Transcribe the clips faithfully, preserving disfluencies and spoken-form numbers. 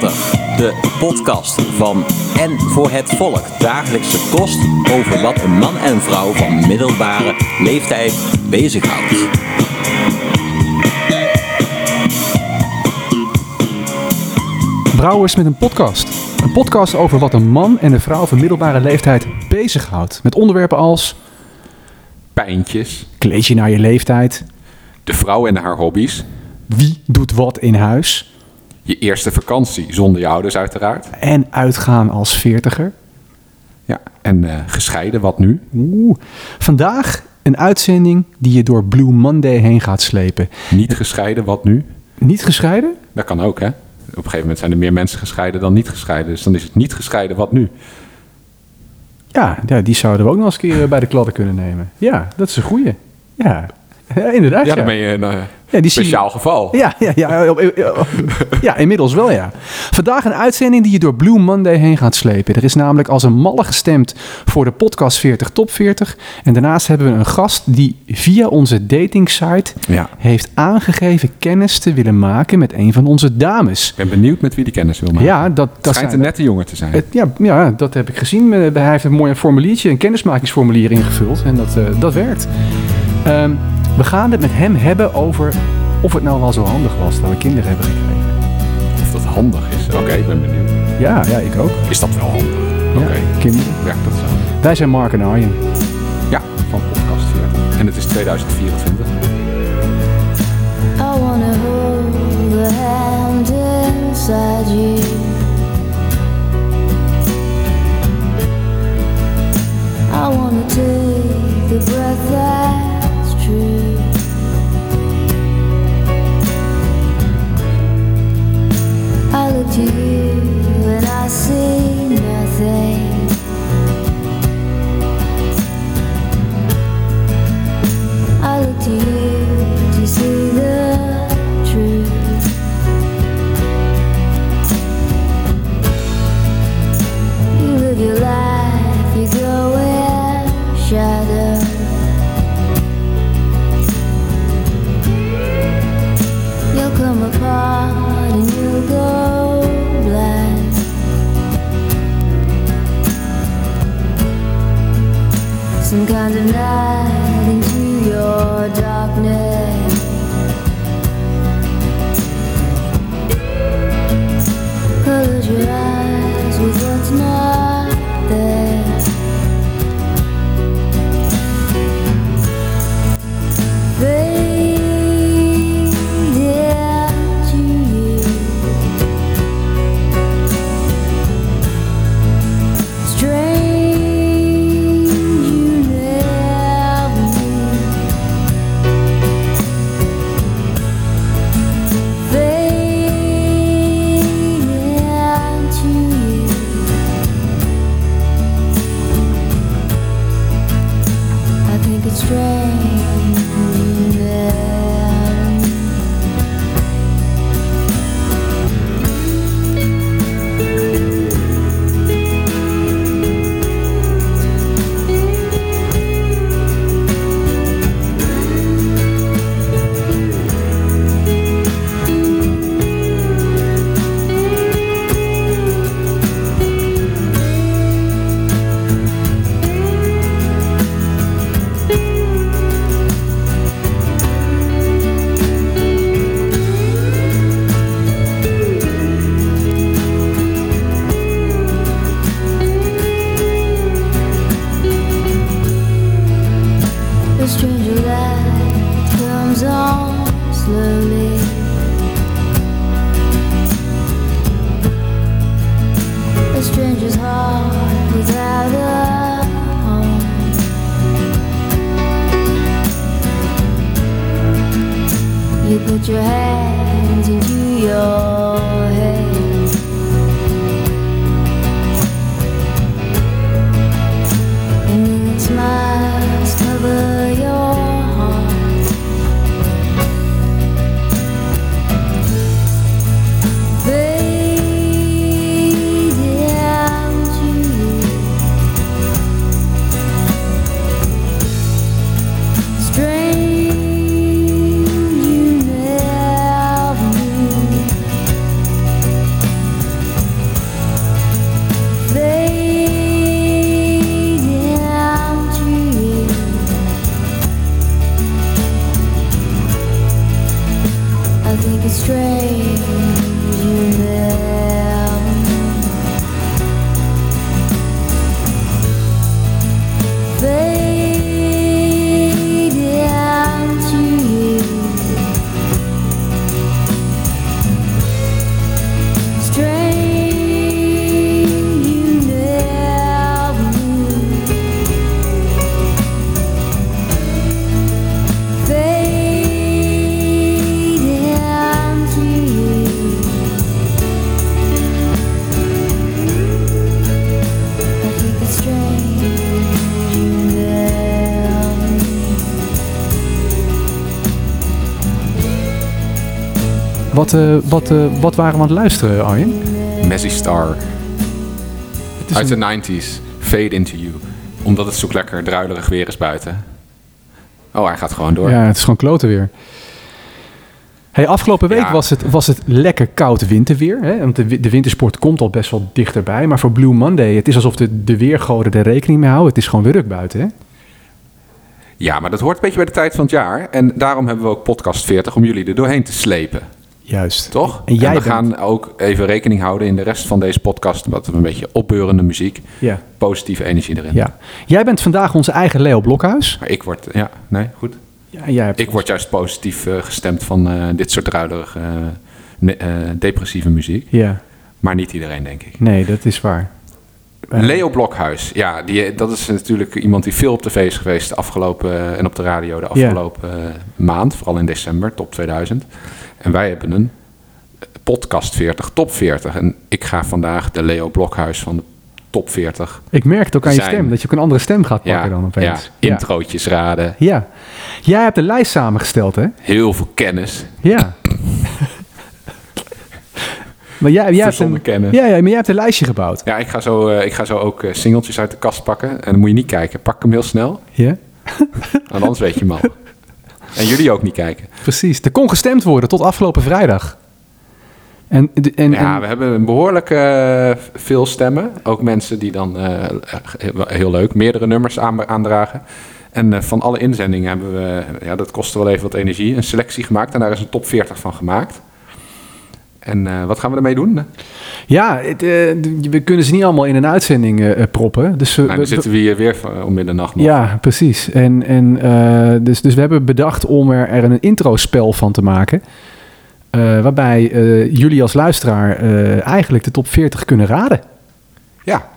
veertig, de podcast van En voor het Volk. Dagelijkse kost over wat een man en vrouw van middelbare leeftijd bezighoudt. Brouwers met een podcast. Een podcast over wat een man en een vrouw van middelbare leeftijd bezighoudt. Met onderwerpen als... pijntjes. Kleed je naar je leeftijd. De vrouw en haar hobby's. Wie doet wat in huis. Je eerste vakantie zonder je ouders uiteraard. En uitgaan als veertiger. Ja, en uh, gescheiden, wat nu? Oeh. Vandaag een uitzending die je door Blue Monday heen gaat slepen. Niet gescheiden, wat nu? Niet gescheiden? Dat kan ook, hè? Op een gegeven moment zijn er meer mensen gescheiden dan niet gescheiden. Dus dan is het niet gescheiden, wat nu? Ja, ja, die zouden we ook nog eens een keer bij de kladden kunnen nemen. Ja, dat is een goeie. Ja, ja inderdaad. Ja, dan ben je een uh, ja, die speciaal je... geval. Ja, ja, ja, ja, inmiddels wel, ja. Vandaag een uitzending die je door Blue Monday heen gaat slepen. Er is namelijk als een malle gestemd voor de podcast veertig Top veertig. En daarnaast hebben we een gast die via onze datingsite ja. heeft aangegeven kennis te willen maken met een van onze dames. Ik ben benieuwd met wie die kennis wil maken. Ja, dat, dat schijnt zijn, een nette jongen te zijn. Het, ja, ja, dat heb ik gezien. Hij heeft een mooi formuliertje, een kennismakingsformulier ingevuld. En dat, uh, dat werkt. Um, We gaan het met hem hebben over of het nou wel zo handig was dat we kinderen hebben gekregen. Of dat handig is. Oké, okay, ik ben benieuwd. Ja, ja, ik ook. Is dat wel handig? Ja, oké. Okay. Kinderen. Ja, dat is handig. Wij zijn Mark en Arjen. Ja, van Podcast veertig. En het is tweeduizend vierentwintig. I wanna hold the hand inside you. I wanna take the breath that's true. I look to you and I see nothing. I look to you to see the truth. You live your life, you go in shadow. You'll come apart and you'll go. Some kind of light into your darkness. Close your eyes with what's not there. They dare to you. Strange. Wat, uh, wat, uh, wat waren we aan het luisteren, Arjen? Messi Star. Uit een... de nineties. Fade into you. Omdat het zo lekker druilerig weer is buiten. Oh, hij gaat gewoon door. Ja, het is gewoon kloten weer. Hey, afgelopen week ja. was, het, was het lekker koud winterweer. Hè? Want de, de wintersport komt al best wel dichterbij. Maar voor Blue Monday, het is alsof de, de weergoden er rekening mee houden. Het is gewoon weer druk buiten, hè? Ja, maar dat hoort een beetje bij de tijd van het jaar. En daarom hebben we ook podcast veertig om jullie er doorheen te slepen. Juist. Toch? En, jij en we bent... gaan ook even rekening houden in de rest van deze podcast. Wat een beetje opbeurende muziek. Ja. Positieve energie erin. Ja. Jij bent vandaag onze eigen Leo Blokhuis. Maar ik word... Ja, nee, goed. Ja, jij hebt ik ons... word juist positief uh, gestemd van uh, dit soort ruilerige, uh, ne- uh, depressieve muziek. Ja. Maar niet iedereen, denk ik. Nee, dat is waar. Leo Blokhuis, ja, die, dat is natuurlijk iemand die veel op tv is geweest de afgelopen, en op de radio de afgelopen yeah. maand. Vooral in december, top tweeduizend. En wij hebben een podcast veertig, top veertig. En ik ga vandaag de Leo Blokhuis van de top veertig. Ik merk het ook aan zijn... je stem, dat je ook een andere stem gaat pakken ja, dan opeens. Ja, introotjes ja. raden. Ja, jij hebt de lijst samengesteld, hè? Heel veel kennis. Ja. Maar jij, jij hebt een, kennen. Ja, ja, maar jij hebt een lijstje gebouwd. Ja, ik ga zo, uh, ik ga zo ook uh, singeltjes uit de kast pakken. En dan moet je niet kijken. Pak hem heel snel. Ja. Want anders weet je hem al. En jullie ook niet kijken. Precies. Er kon gestemd worden tot afgelopen vrijdag. En, en, ja, en... we hebben behoorlijk uh, veel stemmen. Ook mensen die dan, uh, heel leuk, meerdere nummers aandragen. En uh, van alle inzendingen hebben we, ja, dat kostte wel even wat energie, een selectie gemaakt. En daar is een top veertig van gemaakt. En uh, wat gaan we ermee doen? Ja, het, uh, we kunnen ze niet allemaal in een uitzending uh, proppen. Dus uh, nou, dan we, zitten we hier weer om middernacht nog. Ja, precies. En, en, uh, dus, dus we hebben bedacht om er, er een introspel van te maken. Uh, waarbij uh, jullie als luisteraar uh, eigenlijk de top veertig kunnen raden. Ja,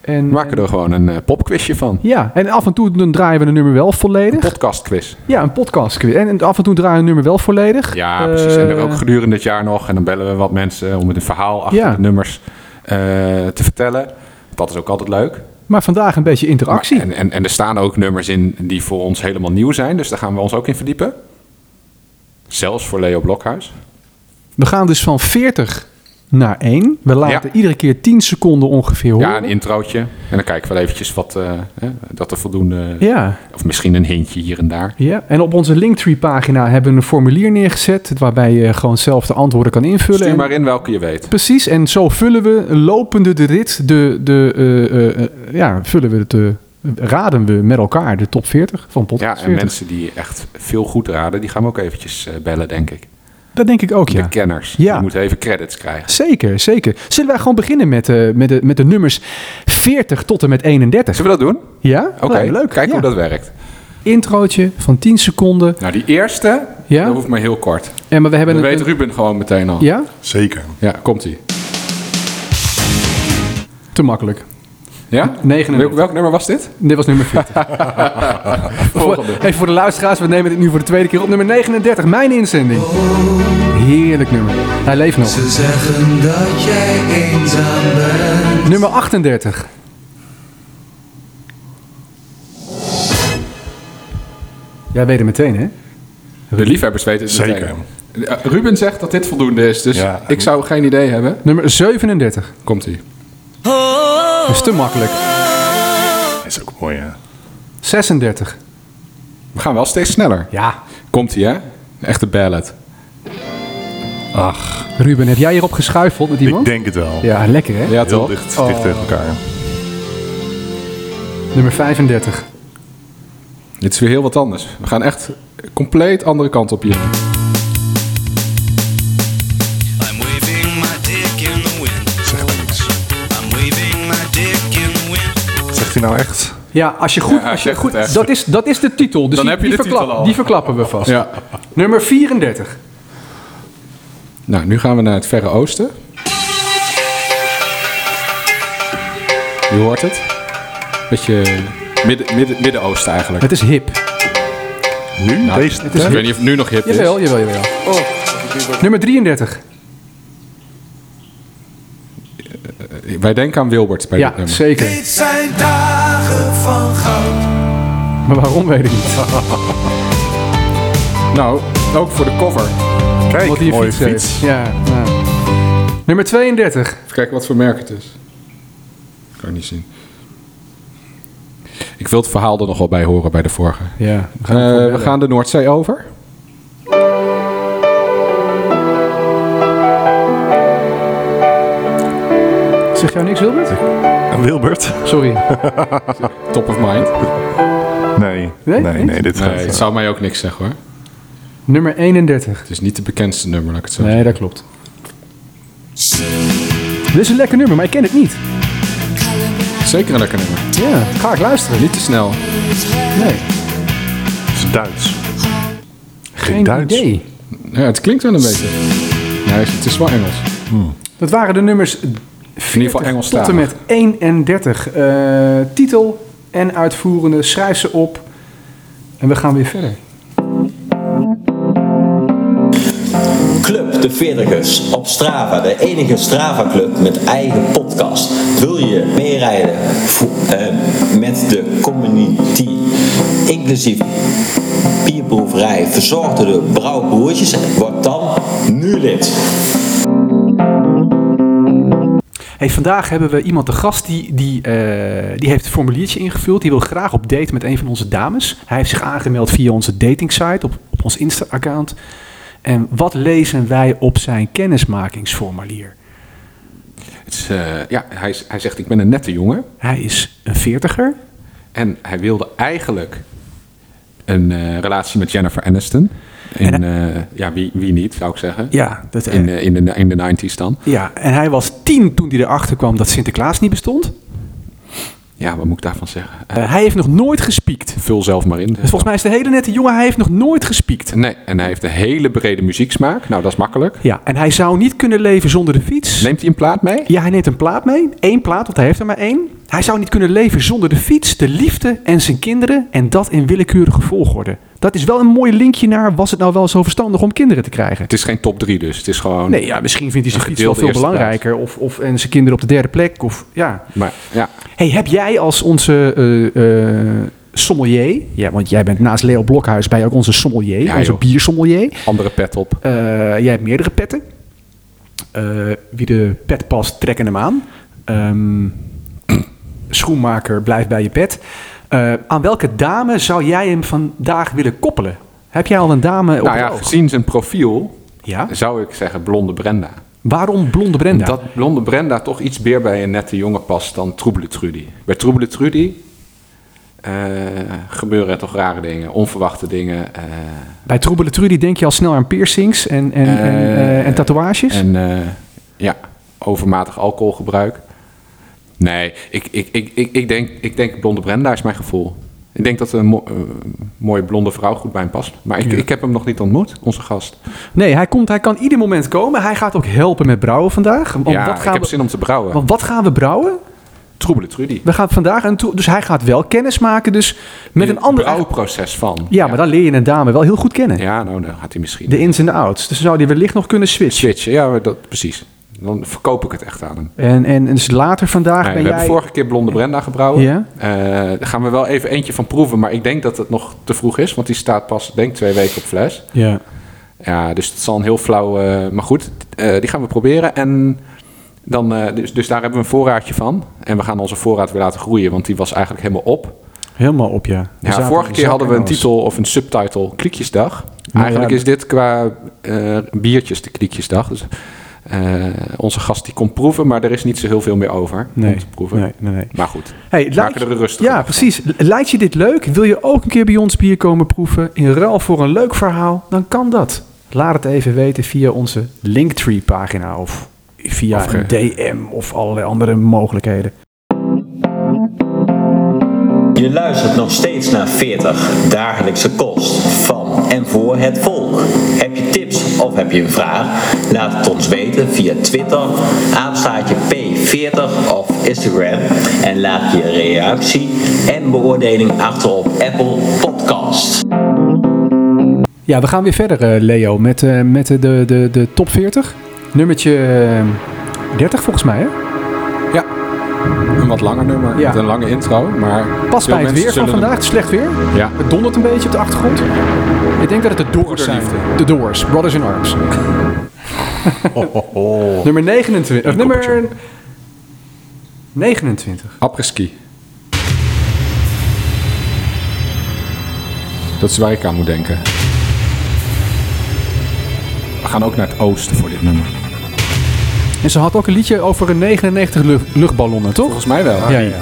en, we maken en, er gewoon een uh, popquizje van. Ja, en af en toe dan draaien we een nummer wel volledig. Een podcastquiz. Ja, een podcastquiz. En, en af en toe draaien we een nummer wel volledig. Ja, uh, precies. En er ook gedurende het jaar nog. En dan bellen we wat mensen om het verhaal achter ja. de nummers uh, te vertellen. Dat is ook altijd leuk. Maar vandaag een beetje interactie. Maar, en, en, en er staan ook nummers in die voor ons helemaal nieuw zijn. Dus daar gaan we ons ook in verdiepen. Zelfs voor Leo Blokhuis. We gaan dus van veertig... naar één. We laten ja. iedere keer tien seconden ongeveer horen. Ja, een introotje. En dan kijken we wel eventjes wat uh, hè, dat er voldoende... Ja. Of misschien een hintje hier en daar. Ja. En op onze Linktree pagina hebben we een formulier neergezet... waarbij je gewoon zelf de antwoorden kan invullen. Stuur en... maar in welke je weet. Precies. En zo vullen we lopende de rit... De, de, uh, uh, ja, vullen we het... Uh, raden we met elkaar de top veertig van podcast veertig. Ja, en mensen die echt veel goed raden... die gaan we ook eventjes uh, bellen, denk ik. Dat denk ik ook, ja. De kenners. Ja. Die moeten even credits krijgen. Zeker, zeker. Zullen wij gewoon beginnen met, uh, met, de, met de nummers veertig tot en met eenendertig? Zullen we dat doen? Ja? Oké, okay. Leuk. Kijk ja. hoe dat werkt. Introotje van tien seconden. Nou, die eerste, ja? dat hoeft maar heel kort. En maar we hebben dat een, weet een... Ruben gewoon meteen al. Ja? Zeker. Ja, komt-ie. Te makkelijk. Ja? negenendertig. Welk nummer was dit? Dit was nummer veertig. Even voor de luisteraars, we nemen dit nu voor de tweede keer op. Nummer negenendertig, mijn inzending. Heerlijk nummer. Hij leeft nog. Ze zeggen dat jij eenzaam bent. Nummer achtendertig. Jij weet het meteen, hè? De liefhebbers weten het meteen. Zeker. Ruben zegt dat dit voldoende is, dus ja, ik zou geen idee hebben. Nummer zevenendertig. Komt-ie. Dat is te makkelijk. Dat is ook mooi, hè? zesendertig. We gaan wel steeds sneller. Ja. Komt-ie, hè? Een echte ballad. Ach. Ruben, heb jij hierop geschuifeld met iemand? Ik denk het wel. Ja, lekker, hè? Ja, toch? Heel dicht, oh. dicht tegen elkaar. Nummer vijfendertig. Dit is weer heel wat anders. We gaan echt compleet andere kant op hier. Nou echt? Ja, als je goed... Ja, als je goed dat, is, dat is de titel. Dus dan die, heb je die, de verklap, titel al. Die verklappen we vast. Ja. Nummer vierendertig. Nou, nu gaan we naar het Verre Oosten. Je hoort het. Beetje midden, midden, Midden-Oosten eigenlijk. Het is hip. Nu? Nou, Deze, het is ik hip. Weet niet of het nu nog hip jawel, is. Jawel, jawel, jawel. Oh. Nummer drieëndertig. Wij denken aan Wilbert bij ja, dit nummer. Ja, zeker. Dit zijn dagen van goud. Maar waarom weet ik niet. Nou, ook voor de cover. Kijk, omdat hij een mooie fiets, fiets. Ja, nou. Nummer tweeëndertig. Even kijken wat voor merk het is. Kan ik niet zien. Ik wil het verhaal er nog wel bij horen bij de vorige. Ja, we gaan, uh, we gaan de Noordzee over. Zeg jou niks, Wilbert? Wilbert? Sorry. Top of mind. Nee, nee, nee, nee, dit nee, gaat, het uh... zou mij ook niks zeggen hoor. Nummer eenendertig. Het is niet de bekendste nummer, laat ik het zo zeggen. Nee, dat klopt. Dit is een lekker nummer, maar ik ken het niet. Zeker een lekker nummer. Ja, ga ik luisteren. Niet te snel. Nee. Het is Duits. Geen, Geen Duits. Idee. Ja, het klinkt wel een beetje. Nee, het is wel Engels. Hmm. Dat waren de nummers in ieder geval Engels tot en met eenendertig. Uh, titel en uitvoerende. Schrijf ze op. En we gaan weer verder. Club de veertigers op Strava, de enige Strava club met eigen podcast. Wil je meerijden vo- uh, met de community, inclusief bierproeverij, verzorgde de brouwbroertjes? Word dan nu lid. Hey, vandaag hebben we iemand te gast die, die, uh, die heeft een formuliertje ingevuld. Die wil graag op date met een van onze dames. Hij heeft zich aangemeld via onze datingsite op, op ons Insta-account. En wat lezen wij op zijn kennismakingsformulier? Het is, uh, ja, hij, hij zegt, ik ben een nette jongen. Hij is een veertiger. En hij wilde eigenlijk een uh, relatie met Jennifer Aniston. In, en hij, uh, ja, wie, wie niet, zou ik zeggen. Ja, dat, uh, in, uh, in, de, in de negentiger jaren dan. Ja, en hij was tien toen hij erachter kwam dat Sinterklaas niet bestond. Ja, wat moet ik daarvan zeggen? Uh, hij heeft nog nooit gespiekt. Vul zelf maar in. Dus volgens mij is de hele nette jongen, hij heeft nog nooit gespiekt. Nee, en hij heeft een hele brede muzieksmaak. Nou, dat is makkelijk. Ja, en hij zou niet kunnen leven zonder de fiets. Neemt hij een plaat mee? Ja, hij neemt een plaat mee. Eén plaat, want hij heeft er maar één. Hij zou niet kunnen leven zonder de fiets, de liefde en zijn kinderen. En dat in willekeurige volgorde. Dat is wel een mooi linkje naar, was het nou wel zo verstandig om kinderen te krijgen? Het is geen top drie dus. Het is gewoon... Nee, ja, misschien vindt hij zijn fiets wel veel belangrijker. Of, of, en zijn kinderen op de derde plek. Of, ja. Maar, ja. Hey, heb jij als onze uh, uh, sommelier... Ja, want jij bent naast Leo Blokhuis bij ook onze sommelier. Ja, onze joh. biersommelier. Andere pet op. Uh, jij hebt meerdere petten. Uh, wie de pet past, trekken hem aan. Um, schoenmaker, blijf bij je pet. Uh, aan welke dame zou jij hem vandaag willen koppelen? Heb jij al een dame op nou ja, oog? Gezien zijn profiel ja? zou ik zeggen Blonde Brenda. Waarom Blonde Brenda? Dat Blonde Brenda toch iets meer bij een nette jongen past dan Troebele Trudy. Bij Troebele Trudy uh, gebeuren er toch rare dingen, onverwachte dingen. Uh, bij Troebele Trudy denk je al snel aan piercings en, en, uh, en, uh, en tatoeages? En uh, ja, overmatig alcoholgebruik. Nee, ik, ik, ik, ik, ik, denk, ik denk Blonde Brenda is mijn gevoel. Ik denk dat een mo- uh, mooie blonde vrouw goed bij hem past. Maar ik, ja. ik heb hem nog niet ontmoet, onze gast. Nee, hij, komt, hij kan ieder moment komen. Hij gaat ook helpen met brouwen vandaag. Want ja, wat gaan ik heb we, zin om te brouwen. Want wat gaan we brouwen? Troebele Trudy. We gaan vandaag een tro- dus hij gaat wel kennis maken dus met een ander... brouwproces van. Ja, ja, maar dan leer je een dame wel heel goed kennen. Ja, nou, dan gaat hij misschien... De ins en de outs. Dus zou hij wellicht nog kunnen switchen. Switchen, ja, dat, precies. Dan verkoop ik het echt aan hem. En, en dus later vandaag nee, ben we jij... We hebben vorige keer Blonde Brenda gebrouwen. Ja? Uh, daar gaan we wel even eentje van proeven. Maar ik denk dat het nog te vroeg is. Want die staat pas, denk twee weken op fles. Ja. Ja, dus het zal een heel flauw... Uh, maar goed, uh, die gaan we proberen. En dan, uh, dus, dus daar hebben we een voorraadje van. En we gaan onze voorraad weer laten groeien. Want die was eigenlijk helemaal op. Helemaal op, ja. ja zaten, vorige keer hadden we een titel of een subtitle Kliekjesdag. Maar eigenlijk ja, is dit qua uh, biertjes de Kliekjesdag. Dus... Uh, onze gast die komt proeven, maar er is niet zo heel veel meer over nee, om te proeven. Nee, nee, nee. Maar goed, hey, maken er rustig. Ja, precies. Lijkt je dit leuk? Wil je ook een keer bij ons bier komen proeven in ruil voor een leuk verhaal? Dan kan dat. Laat het even weten via onze Linktree pagina of via of een D M of allerlei andere mogelijkheden. Je luistert nog steeds naar veertig dagelijkse kost van en voor het volk. Heb je tips of heb je een vraag? Laat het ons weten via Twitter, apenstaartje P veertig of Instagram. En laat je reactie en beoordeling achter op Apple Podcast. Ja, we gaan weer verder, Leo, met, met de, de, de top veertig. Nummertje dertig volgens mij, hè? Ja. een wat langer nummer. Ja. Met een lange intro. Maar past bij het weer van vandaag. Het is slecht weer. Ja. Het dondert een beetje op de achtergrond. Ik denk dat het de Doors zijn. De Doors. Brothers in Arms. Oh, oh, oh. Nummer negenentwintig. Een nummer koppertje. negenentwintig. Après-ski. Dat is waar ik aan moet denken. We gaan ook naar het oosten voor dit nummer. En ze had ook een liedje over een negenennegentig lucht, luchtballonnen, toch? Volgens mij wel. Ah, ja, ja.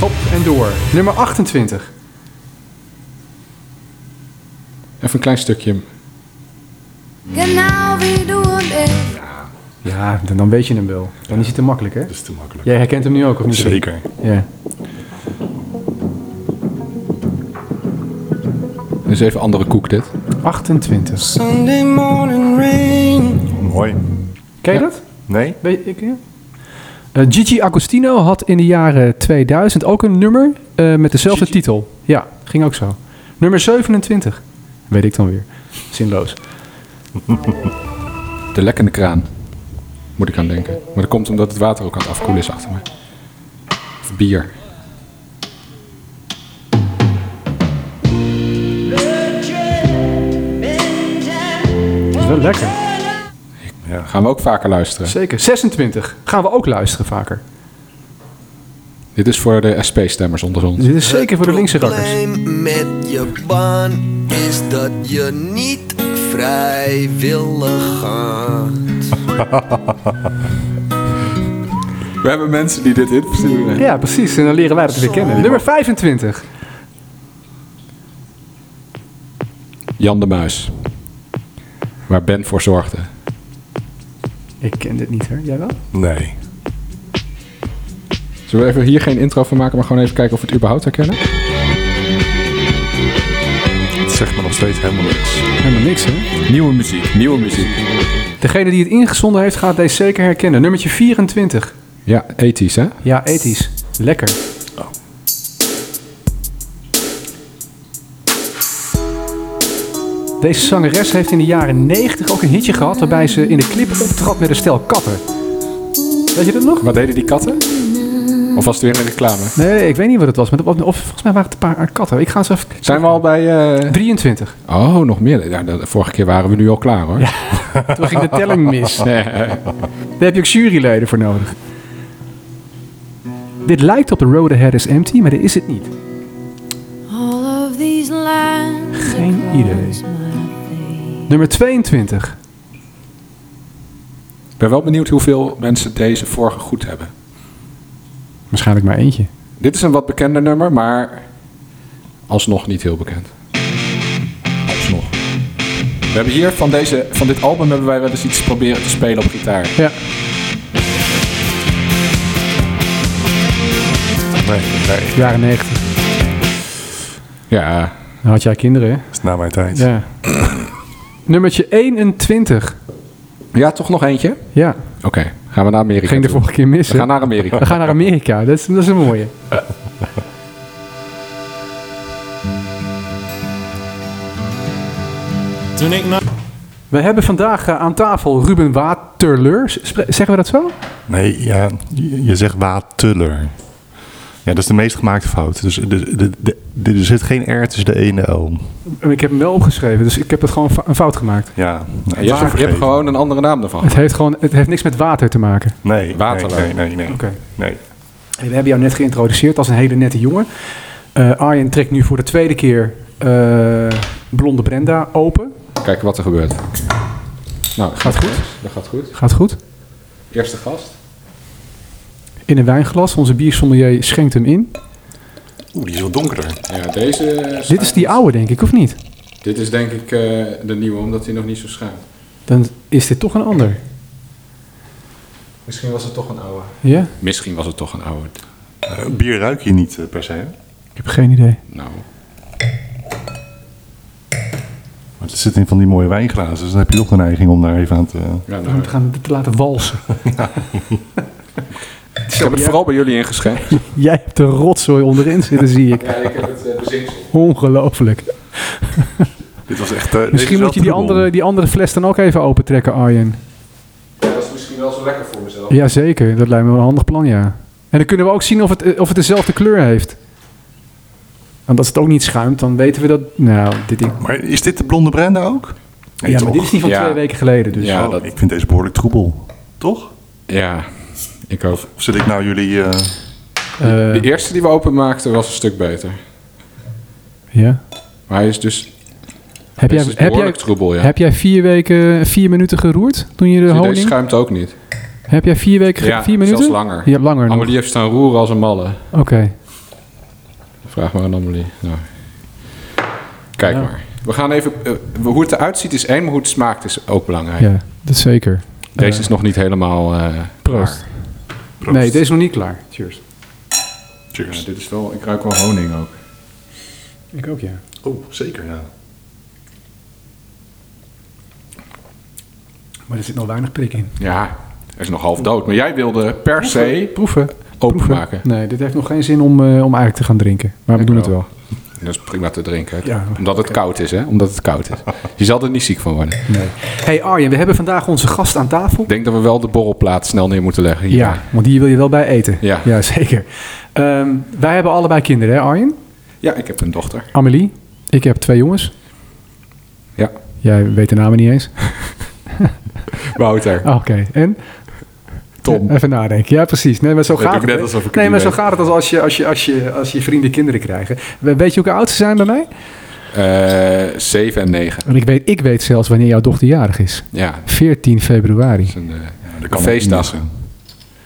Op en door. Nummer achtentwintig. Even een klein stukje. Ja, ja dan, dan weet je hem wel. Dan ja. is hij te makkelijk, hè? Dat is te makkelijk. Jij herkent hem nu ook, of niet? Zeker. Ja. Dus even andere koek dit. achtentwintig. Sunday morning rain. Oh, mooi. Ken je ja. dat? Nee. Weet je, ik, ja. uh, Gigi Agostino had in de jaren tweeduizend ook een nummer uh, met dezelfde Gigi. titel. Ja, ging ook zo. Nummer zevenentwintig. Weet ik dan weer. Zinloos. De lekkende kraan. Moet ik aan denken. Maar dat komt omdat het water ook aan het afkoelen is achter me. Of bier. Wel lekker. Ja. Gaan we ook vaker luisteren. Zeker. zesentwintig. Gaan we ook luisteren vaker. Dit is voor de S P-stemmers onder ons. Dit is zeker voor de linkse rakkers. Het probleem met je baan is dat je niet vrijwillig gaat. We hebben mensen die dit insturen. Ja, precies. En dan leren wij dat weer kennen. Nummer vijfentwintig. Jan de Muis. Waar Ben voor zorgde. Ik ken dit niet, hè? Jij wel? Nee. Zullen we even hier geen intro van maken, maar gewoon even kijken of we het überhaupt herkennen? Het zegt me nog steeds helemaal niks. Helemaal niks, hè? Nieuwe muziek, nieuwe muziek. Degene die het ingezonden heeft, gaat deze zeker herkennen. Nummertje vierentwintig. Ja, ethisch, hè? Ja, ethisch. Lekker. Oh. Deze zangeres heeft in de jaren negentig ook een hitje gehad waarbij ze in de clip optrad met een stel katten. Weet je dat nog? Wat deden die katten? Of was het weer een reclame? Nee, ik weet niet wat het was. Maar of, of volgens mij waren het een paar katten. Ik ga eens even... Zijn we al bij... Uh... drieëntwintig. Oh, nog meer. Ja, de vorige keer waren we nu al klaar, hoor. Ja, toen ging de telling mis. Nee. Daar heb je ook juryleden voor nodig. Dit lijkt op The Road Ahead is Empty, maar dit is het niet. Geen idee. Nummer tweeëntwintig. Ik ben wel benieuwd hoeveel mensen deze vorige goed hebben. Waarschijnlijk maar eentje. Dit is een wat bekender nummer, maar alsnog niet heel bekend. Alsnog. We hebben hier van, deze, van dit album hebben wij wel eens iets proberen te spelen op gitaar. Ja. Nee, nee. Jaren negentig. Ja. Dan had jij kinderen, hè? Dat is na mijn tijd. Ja. Nummertje eenentwintig. Ja, toch nog eentje? Ja. Oké, okay, gaan we naar Amerika. Ging de vorige keer mis. We gaan naar Amerika. We gaan naar Amerika, dat is, dat is een mooie. Uh. Toen ik na- we hebben vandaag aan tafel Ruben Waterleur. Zeggen we dat zo? Nee, ja, je zegt Waterleur. Ja, dat is de meest gemaakte fout. Dus er zit geen R tussen de E en de O. Ik heb hem wel opgeschreven, dus ik heb het gewoon een fout gemaakt. Ja, nou, je, hebt, je hebt gewoon een andere naam ervan. Het heeft, gewoon, het heeft niks met water te maken. Nee, Waterleur. Nee, nee, nee, nee. Okay. nee. Hey, we hebben jou net geïntroduceerd als een hele nette jongen. Uh, Arjen trekt nu voor de tweede keer uh, Blonde Brenda open. Kijken wat er gebeurt. Nou, dat gaat, gaat goed. Dat gaat goed. Gaat goed. Eerste gast. In een wijnglas. Onze biersommelier schenkt hem in. Oeh, die is wel donkerder. Ja, deze... Dit is die oude, denk ik, of niet? Dit is denk ik uh, de nieuwe, omdat hij nog niet zo schuimt. Dan is dit toch een ander. Misschien was het toch een oude. Ja? Misschien was het toch een oude. Uh, bier ruik je niet uh, per se, hè? Ik heb geen idee. Nou. Maar het zit in van die mooie wijnglazen, dus dan heb je toch een neiging om daar even aan te... Ja, nou. te, gaan, te laten walsen. Ja. Ik heb het vooral bij jullie ingeschreven. Jij hebt de rotzooi onderin zitten, zie ik. Ja, ik heb het uh, bezinksel. Ongelooflijk. Dit was echt... Uh, misschien moet je die andere, die andere fles dan ook even opentrekken, Arjen. Ja, dat is misschien wel zo lekker voor mezelf. Jazeker, dat lijkt me wel een handig plan, ja. En dan kunnen we ook zien of het, of het dezelfde kleur heeft. Want als het ook niet schuimt, dan weten we dat... Nou, dit ding. Maar is dit de Blonde Brenda ook? Nee, ja, toch? Maar dit is niet van ja. twee weken geleden. Dus. Ja, oh, dat... Ik vind deze behoorlijk troebel. Toch? Ja, ik ook. Of zit ik nou jullie... Uh... Uh, de eerste die we openmaakten was een stuk beter. Ja. Maar hij is dus... Heb jij, is heb, jij, troebel, ja. heb jij vier weken, vier minuten geroerd toen je de dus honing... Deze schuimt ook niet. Heb jij vier weken, ja, vier minuten? Ja, zelfs langer. Je hebt langer Amelie nog. Heeft staan roeren als een malle. Oké. Okay. Vraag maar aan Amelie. Nou. Kijk ja. maar. We gaan even... Uh, hoe het eruit ziet is één, maar hoe het smaakt is ook belangrijk. Ja, dat is zeker. Deze uh, is nog niet helemaal uh, Proost. klaar. Proost. Nee, deze is nog niet klaar. Cheers. Cheers. Ja, dit is wel... Ik ruik wel honing ook. Ik ook, ja. Oh, zeker, ja. Maar er zit nog weinig prik in. Ja, hij is nog half dood. Maar jij wilde per proeven. se proeven. openmaken. Nee, dit heeft nog geen zin om, uh, om eigenlijk te gaan drinken. Maar we ik doen wel. het wel. Dat is prima te drinken. Ja, Omdat het okay. koud is, hè? Omdat het koud is. Je zal er niet ziek van worden. Nee. Hey Arjen, we hebben vandaag onze gast aan tafel. Ik denk dat we wel de borrelplaat snel neer moeten leggen. Hier. Ja, want die wil je wel bij eten. Ja, ja zeker. Um, wij hebben allebei kinderen, hè Arjen? Ja, ik heb een dochter. Amelie, ik heb twee jongens. Ja. Jij weet de namen niet eens. Wouter. Oké, okay. en? Tom. Even nadenken. Ja, precies. Nee, maar zo, gaat het, net ik nee, maar zo gaat het als, als, je, als, je, als, je, als je vrienden kinderen krijgen. Weet je hoe oud ze zijn bij mij? Uh, zeven en negen. En ik weet, ik weet zelfs wanneer jouw dochter jarig is. Ja. veertien februari. Dat is een, uh, ja, dat kan feestdag.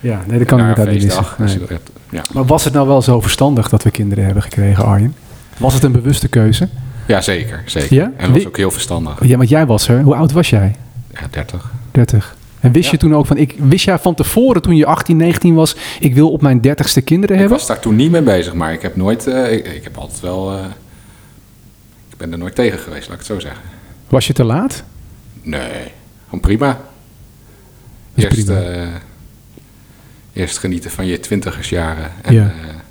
Ja, nee, dat kan ik daar niet missen. Nee. Ja. Maar was het nou wel zo verstandig dat we kinderen hebben gekregen, Arjen? Was het een bewuste keuze? Ja, zeker. zeker. Ja? En dat was ook heel verstandig. Ja, want jij was er. Hoe oud was jij? Ja, dertig. dertig. En wist ja. je toen ook van, ik wist jij van tevoren toen je achttien, negentien was, ik wil op mijn dertigste kinderen hebben? Ik was daar toen niet mee bezig, maar ik heb nooit, uh, ik, ik heb altijd wel, uh, ik ben er nooit tegen geweest, laat ik het zo zeggen. Was je te laat? Nee, gewoon prima. Eerst, prima. Uh, eerst genieten van je twintigersjaren en ja. uh, op een gegeven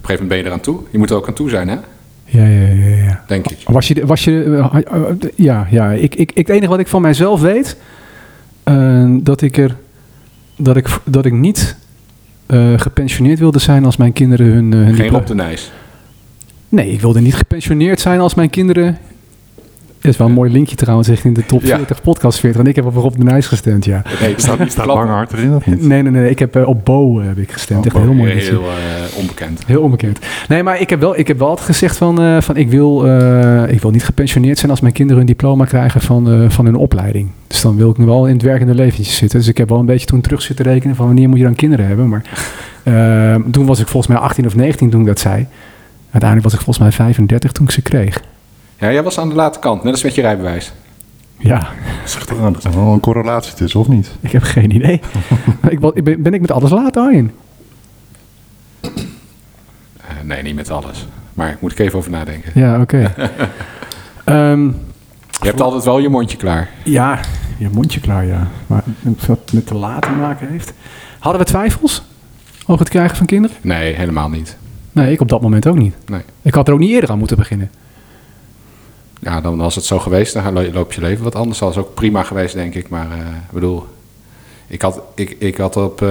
moment ben je eraan toe. Je moet er ook aan toe zijn, hè? Ja, ja, ja, ja. Denk ik. Was je, was je, uh, uh, ja, ja. Ik, ik, het enige wat ik van mijzelf weet, uh, dat ik er, dat ik, dat ik niet uh, gepensioneerd wilde zijn als mijn kinderen hun, uh, hun Geen Rob de Nijs. Nee, ik wilde niet gepensioneerd zijn als mijn kinderen. Dat is wel een mooi linkje trouwens, echt in de top ja. veertig, podcast veertig. Want ik heb op Rob de Nijs gestemd, ja. Nee, ik sta, ik sta langer hard erin, of niet? Nee, nee, nee. Ik heb uh, op Bo uh, heb ik gestemd. Oh, echt Bo, heel mooi. Heel uh, onbekend. Heel onbekend. Nee, maar ik heb wel, ik heb wel altijd gezegd van, uh, van ik, wil, uh, ik wil niet gepensioneerd zijn als mijn kinderen hun diploma krijgen van, uh, van hun opleiding. Dus dan wil ik nu wel in het werkende leventje zitten. Dus ik heb wel een beetje toen terug zitten rekenen van wanneer moet je dan kinderen hebben. Maar uh, toen was ik volgens mij achttien of negentien toen ik dat zei. Uiteindelijk was ik volgens mij vijfendertig toen ik ze kreeg. Ja, jij was aan de late kant. Net als met je rijbewijs. Ja. Zeg toch aan dat er wel een correlatie tussen, of niet? Ik heb geen idee. ik ben, ben ik met alles laat, Arjen? Uh, nee, niet met alles. Maar ik moet ik even over nadenken. Ja, oké. Okay. um, je hebt altijd wel je mondje klaar. Ja, je mondje klaar, ja. Maar wat met te laat te maken heeft. Hadden we twijfels over het krijgen van kinderen? Nee, helemaal niet. Nee, ik op dat moment ook niet. Nee. Ik had er ook niet eerder aan moeten beginnen. Ja, dan was het zo geweest, dan loop je leven wat anders. Dat was ook prima geweest, denk ik. Maar ik uh, bedoel, ik had, ik, ik had op uh,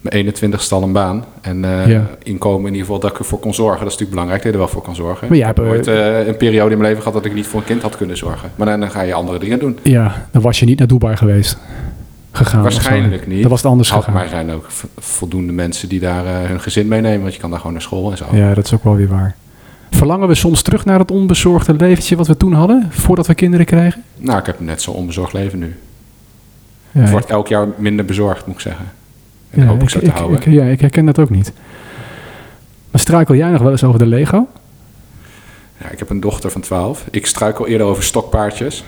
mijn eenentwintigste al een baan. En uh, ja. inkomen in ieder geval dat ik ervoor kon zorgen. Dat is natuurlijk belangrijk, dat je er wel voor kan zorgen. Maar jij hebt ooit uh, een periode in mijn leven gehad dat ik niet voor een kind had kunnen zorgen. Maar dan, dan ga je andere dingen doen. Ja, dan was je niet naar Dubai geweest gegaan. Waarschijnlijk niet. Dat was het anders gegaan. Maar er zijn ook voldoende mensen die daar uh, hun gezin meenemen. Want je kan daar gewoon naar school en zo. Ja, dat is ook wel weer waar. Verlangen we soms terug naar het onbezorgde leventje wat we toen hadden, voordat we kinderen kregen? Nou, ik heb net zo'n onbezorgd leven nu. Ja, het wordt elk jaar minder bezorgd, moet ik zeggen. En ja, hoop ik, ik zo te ik, houden. Ik, ja, ik herken dat ook niet. Maar struikel jij nog wel eens over de Lego? Ja, ik heb een dochter van twaalf. Ik struikel eerder over stokpaardjes.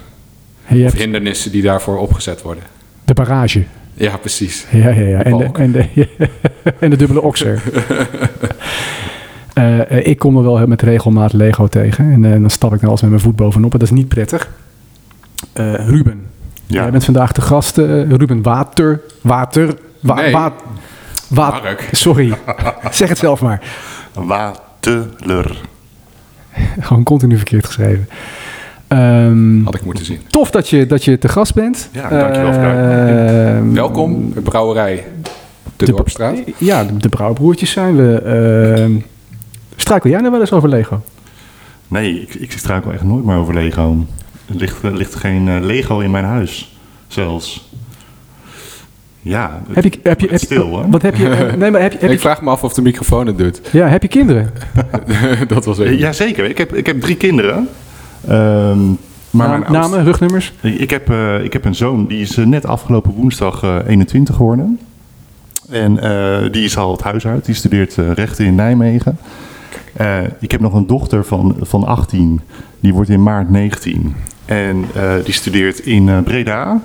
Of hebt... hindernissen die daarvoor opgezet worden. De barrage. Ja, precies. Ja, ja, ja. De en, de, en, de, ja. en de dubbele okser. Uh, ik kom er wel met regelmaat Lego tegen. En uh, dan stap ik nou als met mijn voet bovenop. En dat is niet prettig. Uh, Ruben. Ja. Jij bent vandaag de gast. Uh, Ruben Water. Water. Wa- nee. wa- wa- Sorry. Zeg het zelf maar. Waterleur. Gewoon continu verkeerd geschreven. Um, Had ik moeten zien. Tof dat je, dat je te gast bent. Ja, dankjewel. Uh, Welkom. Brouwerij. de, de Dorpstraat. Ja, de, de Brouwbroertjes zijn we. Uh, struikel jij nou wel eens over Lego? Nee, ik, ik struikel echt nooit meer over Lego. Er ligt, er ligt geen uh, Lego in mijn huis, zelfs. Ja, heb je, heb je, heb stil hoor. Wat heb je, nee, maar heb je, heb ik je, vraag me af of de microfoon het doet. Ja, heb je kinderen? Dat was even. Jazeker, ik heb, ik heb drie kinderen. Um, maar Naam, oudste, namen, rugnummers? Ik, ik, heb, uh, ik heb een zoon, die is uh, net afgelopen woensdag uh, eenentwintig geworden. En uh, die is al het huis uit, die studeert uh, rechten in Nijmegen. Uh, ik heb nog een dochter van, van achttien, die wordt in maart negentien. En uh, die studeert in uh, Breda.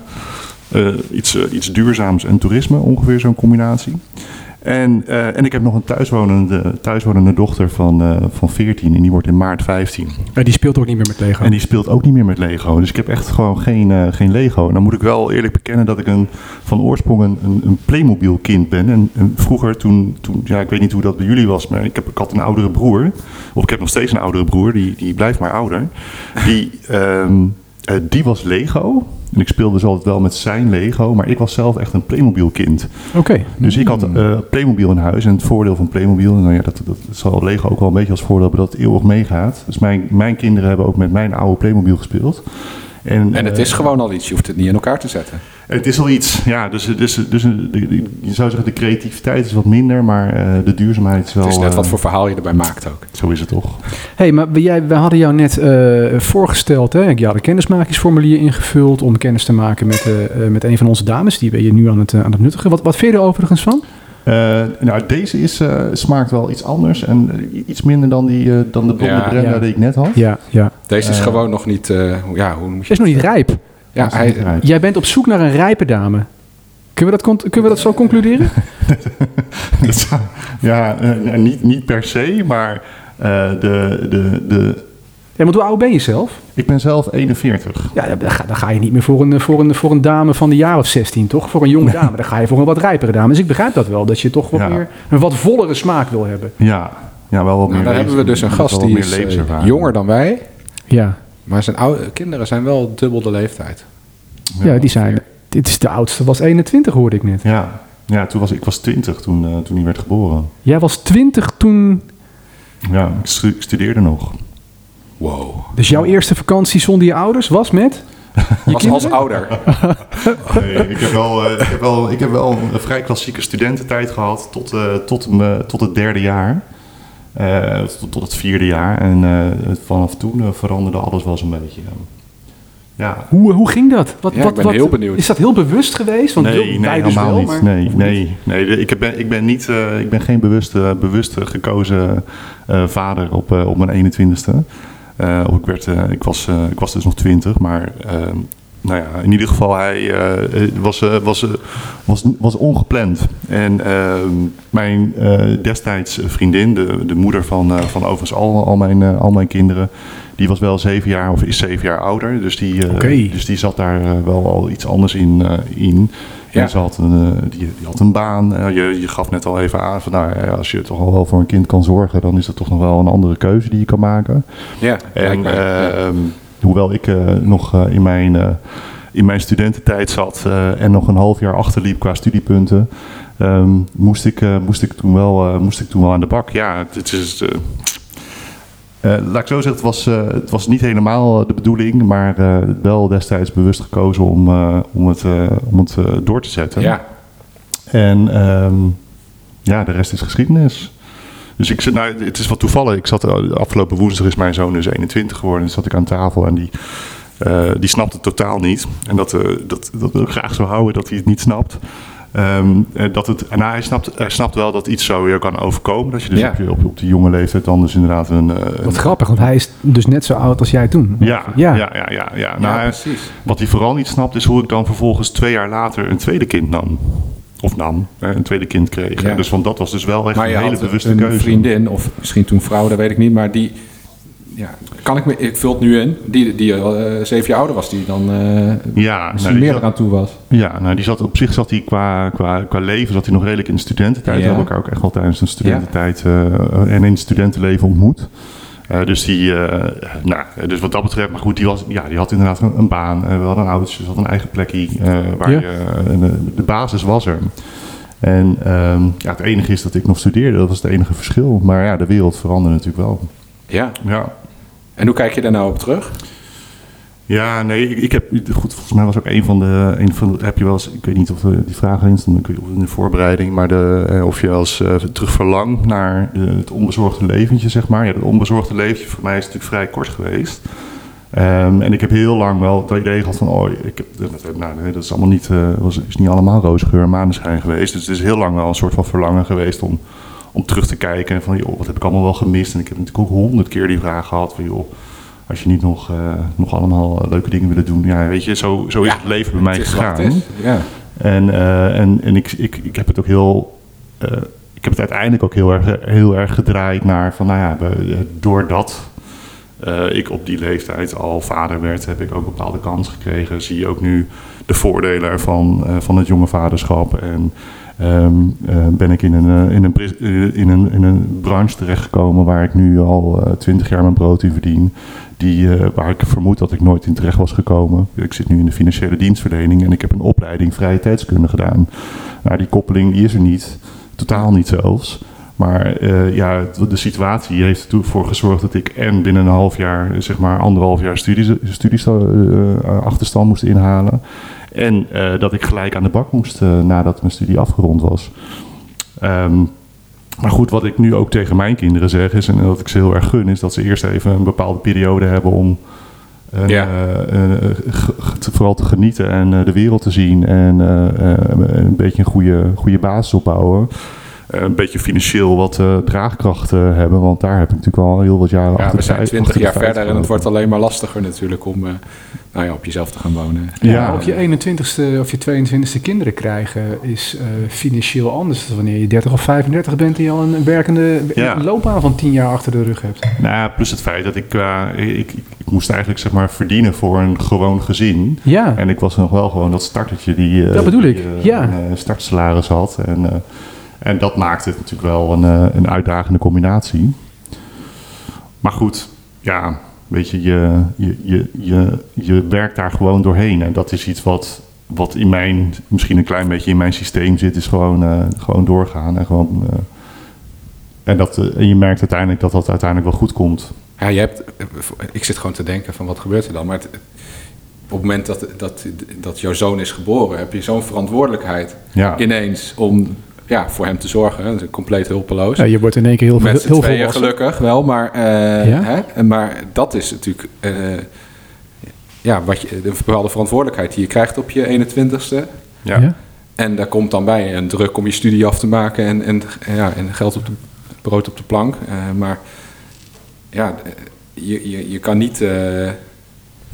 Uh, iets, uh, iets duurzaams en toerisme, ongeveer zo'n combinatie. En, uh, en ik heb nog een thuiswonende, thuiswonende dochter van, uh, van veertien en die wordt in maart vijftien. En die speelt ook niet meer met Lego. En die speelt ook niet meer met Lego. Dus ik heb echt gewoon geen, uh, geen Lego. En dan moet ik wel eerlijk bekennen dat ik een, van oorsprong een, een, een Playmobil kind ben. En, en vroeger toen, toen, ja ik weet niet hoe dat bij jullie was, maar ik, heb, ik had een oudere broer. Of ik heb nog steeds een oudere broer, die, die blijft maar ouder. Die, um, uh, die was Lego. En ik speelde dus altijd wel met zijn Lego, maar ik was zelf echt een Playmobil kind. Oké. Okay. Dus ik had uh, Playmobil in huis en het voordeel van Playmobil, nou ja, dat, dat zal Lego ook wel een beetje als voordeel hebben dat het eeuwig meegaat. Dus mijn, mijn kinderen hebben ook met mijn oude Playmobil gespeeld. En, en het is uh, gewoon al iets, je hoeft het niet in elkaar te zetten. Het is al iets, ja, dus, dus, dus, dus je zou zeggen de creativiteit is wat minder, maar uh, de duurzaamheid is wel... Het is net uh, wat voor verhaal je erbij maakt ook. Zo is het toch. Hé, hey, maar jij, we hadden jou net uh, voorgesteld, hè? Je had een kennismakingsformulier ingevuld om kennis te maken met, uh, met een van onze dames, die ben je nu aan het, uh, aan het nuttigen. Wat, wat vind je er overigens van? Uh, nou, deze is, uh, smaakt wel iets anders en iets minder dan, die, uh, dan de blonde ja, Brenda ja. die ik net had. Ja, ja. Deze is uh, gewoon nog niet... Uh, ja, hoe moet je is nog niet rijp. Ja, is hij, niet rijp. Jij bent op zoek naar een rijpe dame. Kunnen we dat, kunnen we dat zo concluderen? ja, uh, niet, niet per se, maar uh, de... de, de Ja, want hoe oud ben je zelf? Ik ben zelf eenenveertig. Ja, dan ga, dan ga je niet meer voor een, voor, een, voor een dame van de jaar of zestien, toch? Voor een jonge dame. Dan ga je voor een wat rijpere dame. Dus ik begrijp dat wel, dat je toch wat ja. meer een wat vollere smaak wil hebben. Ja, ja wel wat nou, meer. Dan hebben we dus een gast die is uh, jonger dan wij. Ja. Maar zijn oude, kinderen zijn wel dubbel de leeftijd. Ja, ja die zijn... Dit is de oudste was eenentwintig, hoorde ik net. Ja, ja toen was, ik was twintig toen, uh, toen hij werd geboren. Jij was twintig toen... Ja, ik studeerde nog. Wow. Dus jouw eerste vakantie zonder je ouders was met? Je was als ouder. Nee, ik, heb wel, ik, heb wel, ik heb wel een vrij klassieke studententijd gehad tot, uh, tot, uh, tot het derde jaar. Uh, tot, tot het vierde jaar. En uh, vanaf toen uh, veranderde alles wel zo'n beetje. Ja. Hoe, hoe ging dat? Wat, ja, wat, ik ben wat, heel benieuwd. Is dat heel bewust geweest? Want nee, heel, nee helemaal dus wel, niet. Maar, nee, nee, nee, ik ben, ik ben, niet, uh, ik ben geen bewuste, bewuste gekozen uh, vader op, uh, op mijn eenentwintigste. Uh, ik, werd, uh, ik, was, uh, ik was dus nog twintig, maar uh, nou ja, in ieder geval hij uh, was, uh, was, uh, was, was ongepland. En uh, mijn uh, destijds vriendin, de, de moeder van, uh, van overigens al, al, mijn, uh, al mijn kinderen, die was wel zeven jaar of is zeven jaar ouder. Dus die, uh, okay. dus die zat daar uh, wel al iets anders in. Uh, in. Ja. En ze had een, uh, die, die had een baan. Uh, je, je gaf net al even aan van nou, als je toch al wel voor een kind kan zorgen, dan is dat toch nog wel een andere keuze die je kan maken. Ja, en, uh, ja. Um, hoewel ik uh, nog uh, in, mijn, uh, in mijn studententijd zat uh, en nog een half jaar achterliep qua studiepunten, um, moest, ik, uh, moest, ik toen wel, uh, moest ik toen wel aan de bak. Ja, het is... Uh, Uh, laat ik zo zeggen, het was, uh, het was niet helemaal de bedoeling, maar uh, wel destijds bewust gekozen om, uh, om het, uh, om het uh, door te zetten. Ja. En um, ja, de rest is geschiedenis. Dus ik, nou, het is wat toevallig. Ik zat, afgelopen woensdag is mijn zoon dus eenentwintig geworden. Dus zat ik aan tafel en die, uh, die snapte het totaal niet. En dat, uh, dat, dat wil ik graag zo houden dat hij het niet snapt. Um, dat het, nou, hij, snapt, hij snapt wel dat iets zo weer kan overkomen. Dat je dus ja. op, op die jonge leeftijd dan dus inderdaad een... een wat grappig, want hij is dus net zo oud als jij toen. Ja, ja, ja, ja, ja, ja. Nou, ja precies. Wat hij vooral niet snapt is hoe ik dan vervolgens twee jaar later een tweede kind nam. Of nam, een tweede kind kreeg. Ja. Dus want dat was dus wel echt een hele bewuste een keuze. Een vriendin, of misschien toen vrouw, dat weet ik niet, maar die... Ja, kan ik me, ik vul het nu in, die, die uh, zeven jaar ouder was die dan uh, ja, misschien nou, meer zat, eraan toe was. Ja, nou die zat op zich zat hij qua, qua, qua leven zat hij nog redelijk in de studententijd. Ja. We hebben elkaar ook echt wel tijdens een studententijd ja. uh, en in het studentenleven ontmoet. Uh, dus, die, uh, nou, dus wat dat betreft, maar goed, die, was, ja, die had inderdaad een, een baan. Uh, we hadden een ouders, dus had een eigen plekje uh, waar ja. je, uh, de basis was er. En um, ja, het enige is dat ik nog studeerde. Dat was het enige verschil. Maar ja, de wereld veranderde natuurlijk wel. Ja. Ja. En hoe kijk je daar nou op terug? Ja, nee, ik, ik heb... Goed, volgens mij was ook een van de... Een van de heb je wel eens... Ik weet niet of die vraag erin stond in de voorbereiding. Maar de, of je wel eens uh, terug verlangt naar de, het onbezorgde leventje, zeg maar. Ja, het onbezorgde leventje voor mij is natuurlijk vrij kort geweest. Um, en ik heb heel lang wel het idee gehad van... Oh, ik heb, nou, dat is allemaal niet... Uh, was, is niet allemaal roosgeur en maneschijn geweest. Dus het is heel lang wel een soort van verlangen geweest om, om terug te kijken. En van, joh, wat heb ik allemaal wel gemist? En ik heb natuurlijk ook honderd keer die vraag gehad van... joh. Als je niet nog, uh, nog allemaal leuke dingen willen doen. Ja, weet je, zo, zo is ja, het leven bij mij gegaan. Ja. En, uh, en, en ik, ik, ik heb het ook heel... Uh, ik heb het uiteindelijk ook heel erg, heel erg gedraaid naar... van nou ja, doordat uh, ik op die leeftijd al vader werd... heb ik ook een bepaalde kans gekregen. Zie je ook nu de voordelen ervan, uh, van het jonge vaderschap. En um, uh, ben ik in een, in, een, in, een, in een branche terechtgekomen... waar ik nu al twintig uh, jaar mijn brood in verdien... Die, uh, waar ik vermoed dat ik nooit in terecht was gekomen. Ik zit nu in de financiële dienstverlening en ik heb een opleiding vrije tijdskunde gedaan. Nou, die koppeling die is er niet, totaal niet zelfs. Maar uh, ja, de situatie heeft ervoor gezorgd dat ik en binnen een half jaar, zeg maar anderhalf jaar studies, studies uh, achterstand moest inhalen. En uh, dat ik gelijk aan de bak moest uh, nadat mijn studie afgerond was. Um, Maar goed, wat ik nu ook tegen mijn kinderen zeg is, en dat ik ze heel erg gun, is dat ze eerst even een bepaalde periode hebben om een, ja. uh, uh, ge, te, vooral te genieten en uh, de wereld te zien en uh, uh, een beetje een goede, goede basis opbouwen. Uh, een beetje financieel wat uh, draagkracht uh, hebben, want daar heb ik natuurlijk al heel wat jaren ja, achter. Ja, we zijn twintig jaar verder en het wordt alleen maar lastiger natuurlijk om uh, nou ja, op jezelf te gaan wonen. Ja, ja. Op je eenentwintigste of je tweeëntwintigste kinderen krijgen is uh, financieel anders dan wanneer je dertig of vijfendertig bent en je al een werkende ja. een loopbaan van tien jaar achter de rug hebt. Nou, plus het feit dat ik, uh, ik, ik, ik moest eigenlijk zeg maar verdienen voor een gewoon gezin. Ja. En ik was nog wel gewoon dat startertje die uh, dat bedoel ik. Die, uh, ja. een uh, startsalaris had en... Uh, En dat maakt het natuurlijk wel een, een uitdagende combinatie. Maar goed, ja, weet je, je, je, je, je werkt daar gewoon doorheen. En dat is iets wat, wat in mijn, misschien een klein beetje in mijn systeem zit, is gewoon, uh, gewoon doorgaan. En, gewoon, uh, en, dat, uh, en je merkt uiteindelijk dat dat uiteindelijk wel goed komt. Ja, je hebt, ik zit gewoon te denken van wat gebeurt er dan? Maar het, op het moment dat, dat, dat jouw zoon is geboren, heb je zo'n verantwoordelijkheid ja. ineens om... Ja, voor hem te zorgen. Hè. Compleet hulpeloos. Ja, je wordt in één keer heel veel. Met z'n tweeën gelukkig wel, maar, uh, ja? hè? maar dat is natuurlijk uh, ja, wat je, de bepaalde verantwoordelijkheid die je krijgt op je eenentwintigste. Ja. Ja. En daar komt dan bij een druk om je studie af te maken en, en, ja, en geld op de brood op de plank. Uh, maar ja, je, je, je kan niet... Uh,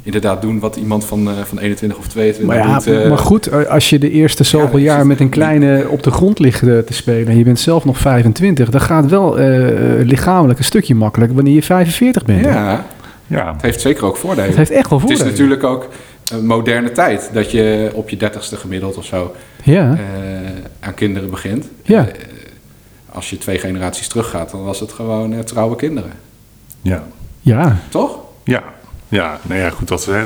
inderdaad doen wat iemand van, uh, van eenentwintig of tweeëntwintig maar ja, doet. Uh, maar goed, als je de eerste zoveel ja, jaar met een kleine op de grond ligt uh, te spelen... en je bent zelf nog vijfentwintig... dan gaat wel uh, lichamelijk een stukje makkelijk wanneer je vijfenveertig bent. Ja, ja. Het heeft zeker ook voordelen. Het heeft echt wel voordelen. Het is natuurlijk ook een moderne tijd... dat je op je dertigste gemiddeld of zo ja. uh, aan kinderen begint. Ja. Uh, als je twee generaties teruggaat, dan was het gewoon uh, trouwe kinderen. Ja. Ja. Toch? Ja. Ja, nou ja, goed, dat, hè,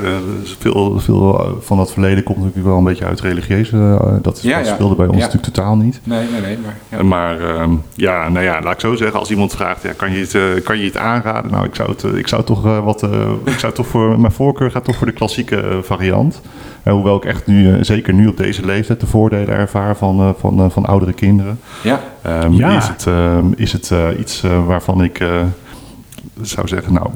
veel, veel van dat verleden komt natuurlijk wel een beetje uit religieuze. Uh, dat, is, ja, dat speelde ja. bij ons ja. natuurlijk totaal niet. Nee, nee, nee. Maar ja, maar, um, ja nou ja, laat ik zo zeggen, als iemand vraagt, ja, kan, je het, uh, kan je het aanraden? Nou, ik zou, het, ik zou toch uh, wat, uh, ik zou toch voor, mijn voorkeur gaat toch voor de klassieke variant. Uh, hoewel ik echt nu, uh, zeker nu op deze leeftijd, de voordelen ervaar van, uh, van, uh, van oudere kinderen. Ja. Um, ja. Is het, uh, is het uh, iets uh, waarvan ik uh, zou zeggen, nou...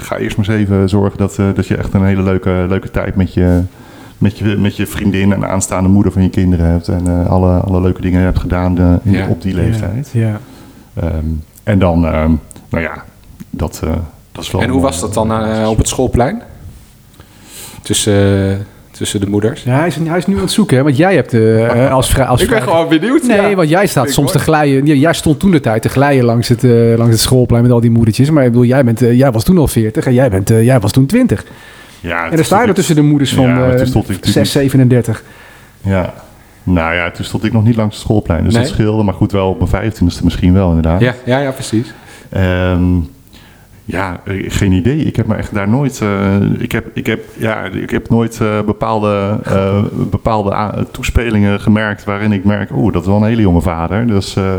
Ga eerst maar eens even zorgen dat, uh, dat je echt een hele leuke, leuke tijd met je, met, je, met je vriendin en aanstaande moeder van je kinderen hebt. En uh, alle, alle leuke dingen hebt gedaan uh, in, ja. op die leeftijd. Ja. Ja. Um, en dan, um, nou ja, dat, uh, dat is wel... En hoe was dat dan uh, op het schoolplein? Tussen... Uh... Tussen de moeders. Ja, hij is, hij is nu aan het zoeken, hè? Want jij hebt uh, als vrij... Als ik ben vrij... gewoon benieuwd. Nee, ja. want jij staat ik soms hoor. te glijden... Jij stond toen de tijd te glijden langs het, uh, langs het schoolplein met al die moedertjes. Maar ik bedoel, jij, bent, uh, jij was toen al veertig en jij, bent, uh, jij was toen twintig. Ja, en dan sta je er tussen de moeders van ja, uh, zes, zevenendertig. Ja, nou ja, toen stond ik nog niet langs het schoolplein. Dus nee. dat scheelde, maar goed, wel op mijn vijftienste misschien wel inderdaad. Ja, ja, ja precies. Um, Ja, geen idee. Ik heb me echt daar nooit... Uh, ik, heb, ik, heb, ja, ik heb nooit uh, bepaalde, uh, bepaalde a- toespelingen gemerkt... waarin ik merk, oeh, dat is wel een hele jonge vader. Dus uh,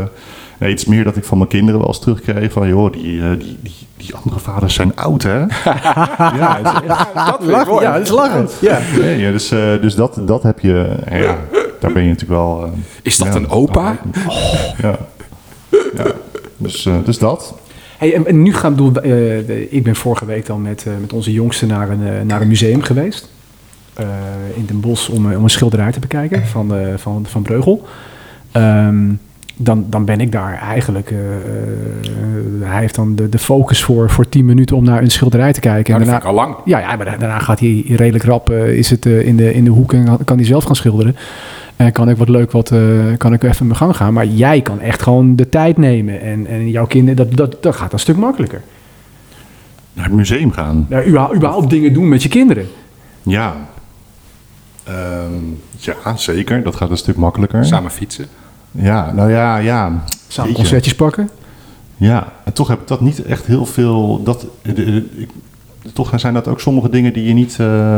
nee, iets meer dat ik van mijn kinderen wel eens terugkreeg... van, joh, die, uh, die, die, die andere vaders zijn oud, hè? Ja, het is echt, dat lachen. Ja, dat is lachend. Ja. Nee, dus uh, dus dat, dat heb je... Ja, daar ben je natuurlijk wel... Uh, is dat ja, een opa? Oh, ja. ja. Dus, uh, dus dat... Hey, en, en nu gaan we doen, uh, ik ben vorige week dan met, uh, met onze jongste naar een, uh, naar een museum geweest. Uh, in Den Bosch om, om een schilderij te bekijken van, uh, van, van Breugel. Um, dan, dan ben ik daar eigenlijk... Uh, uh, hij heeft dan de, de focus voor, voor tien minuten om naar een schilderij te kijken. Nou, en daarna, dat vind ik al lang. Ja, ja, maar daarna gaat hij redelijk rap uh, is het, uh, in, de, in de hoek en kan hij zelf gaan schilderen. En kan ik wat leuk, wat uh, kan ik even in mijn gang gaan. Maar jij kan echt gewoon de tijd nemen. En, en jouw kinderen, dat, dat, dat gaat een stuk makkelijker. Naar het museum gaan. Nou, überhaupt, überhaupt dingen doen met je kinderen. Ja. Uh, ja, zeker. Dat gaat een stuk makkelijker. Samen fietsen. Ja, nou ja, ja. Samen concertjes pakken. Ja, en toch heb ik dat niet echt heel veel... Dat, de, de, de, ik, toch zijn dat ook sommige dingen die je niet... Uh,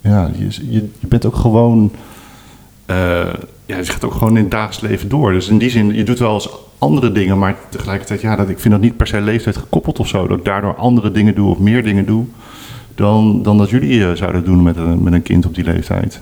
ja, je, je, je bent ook gewoon... Uh, ja, het gaat ook gewoon in het dagelijks leven door. Dus in die zin, je doet wel eens andere dingen, maar tegelijkertijd, ja, dat, ik vind dat niet per se leeftijd gekoppeld of zo. Dat ik daardoor andere dingen doe of meer dingen doe dan, dan dat jullie uh, zouden doen met een, met een kind op die leeftijd.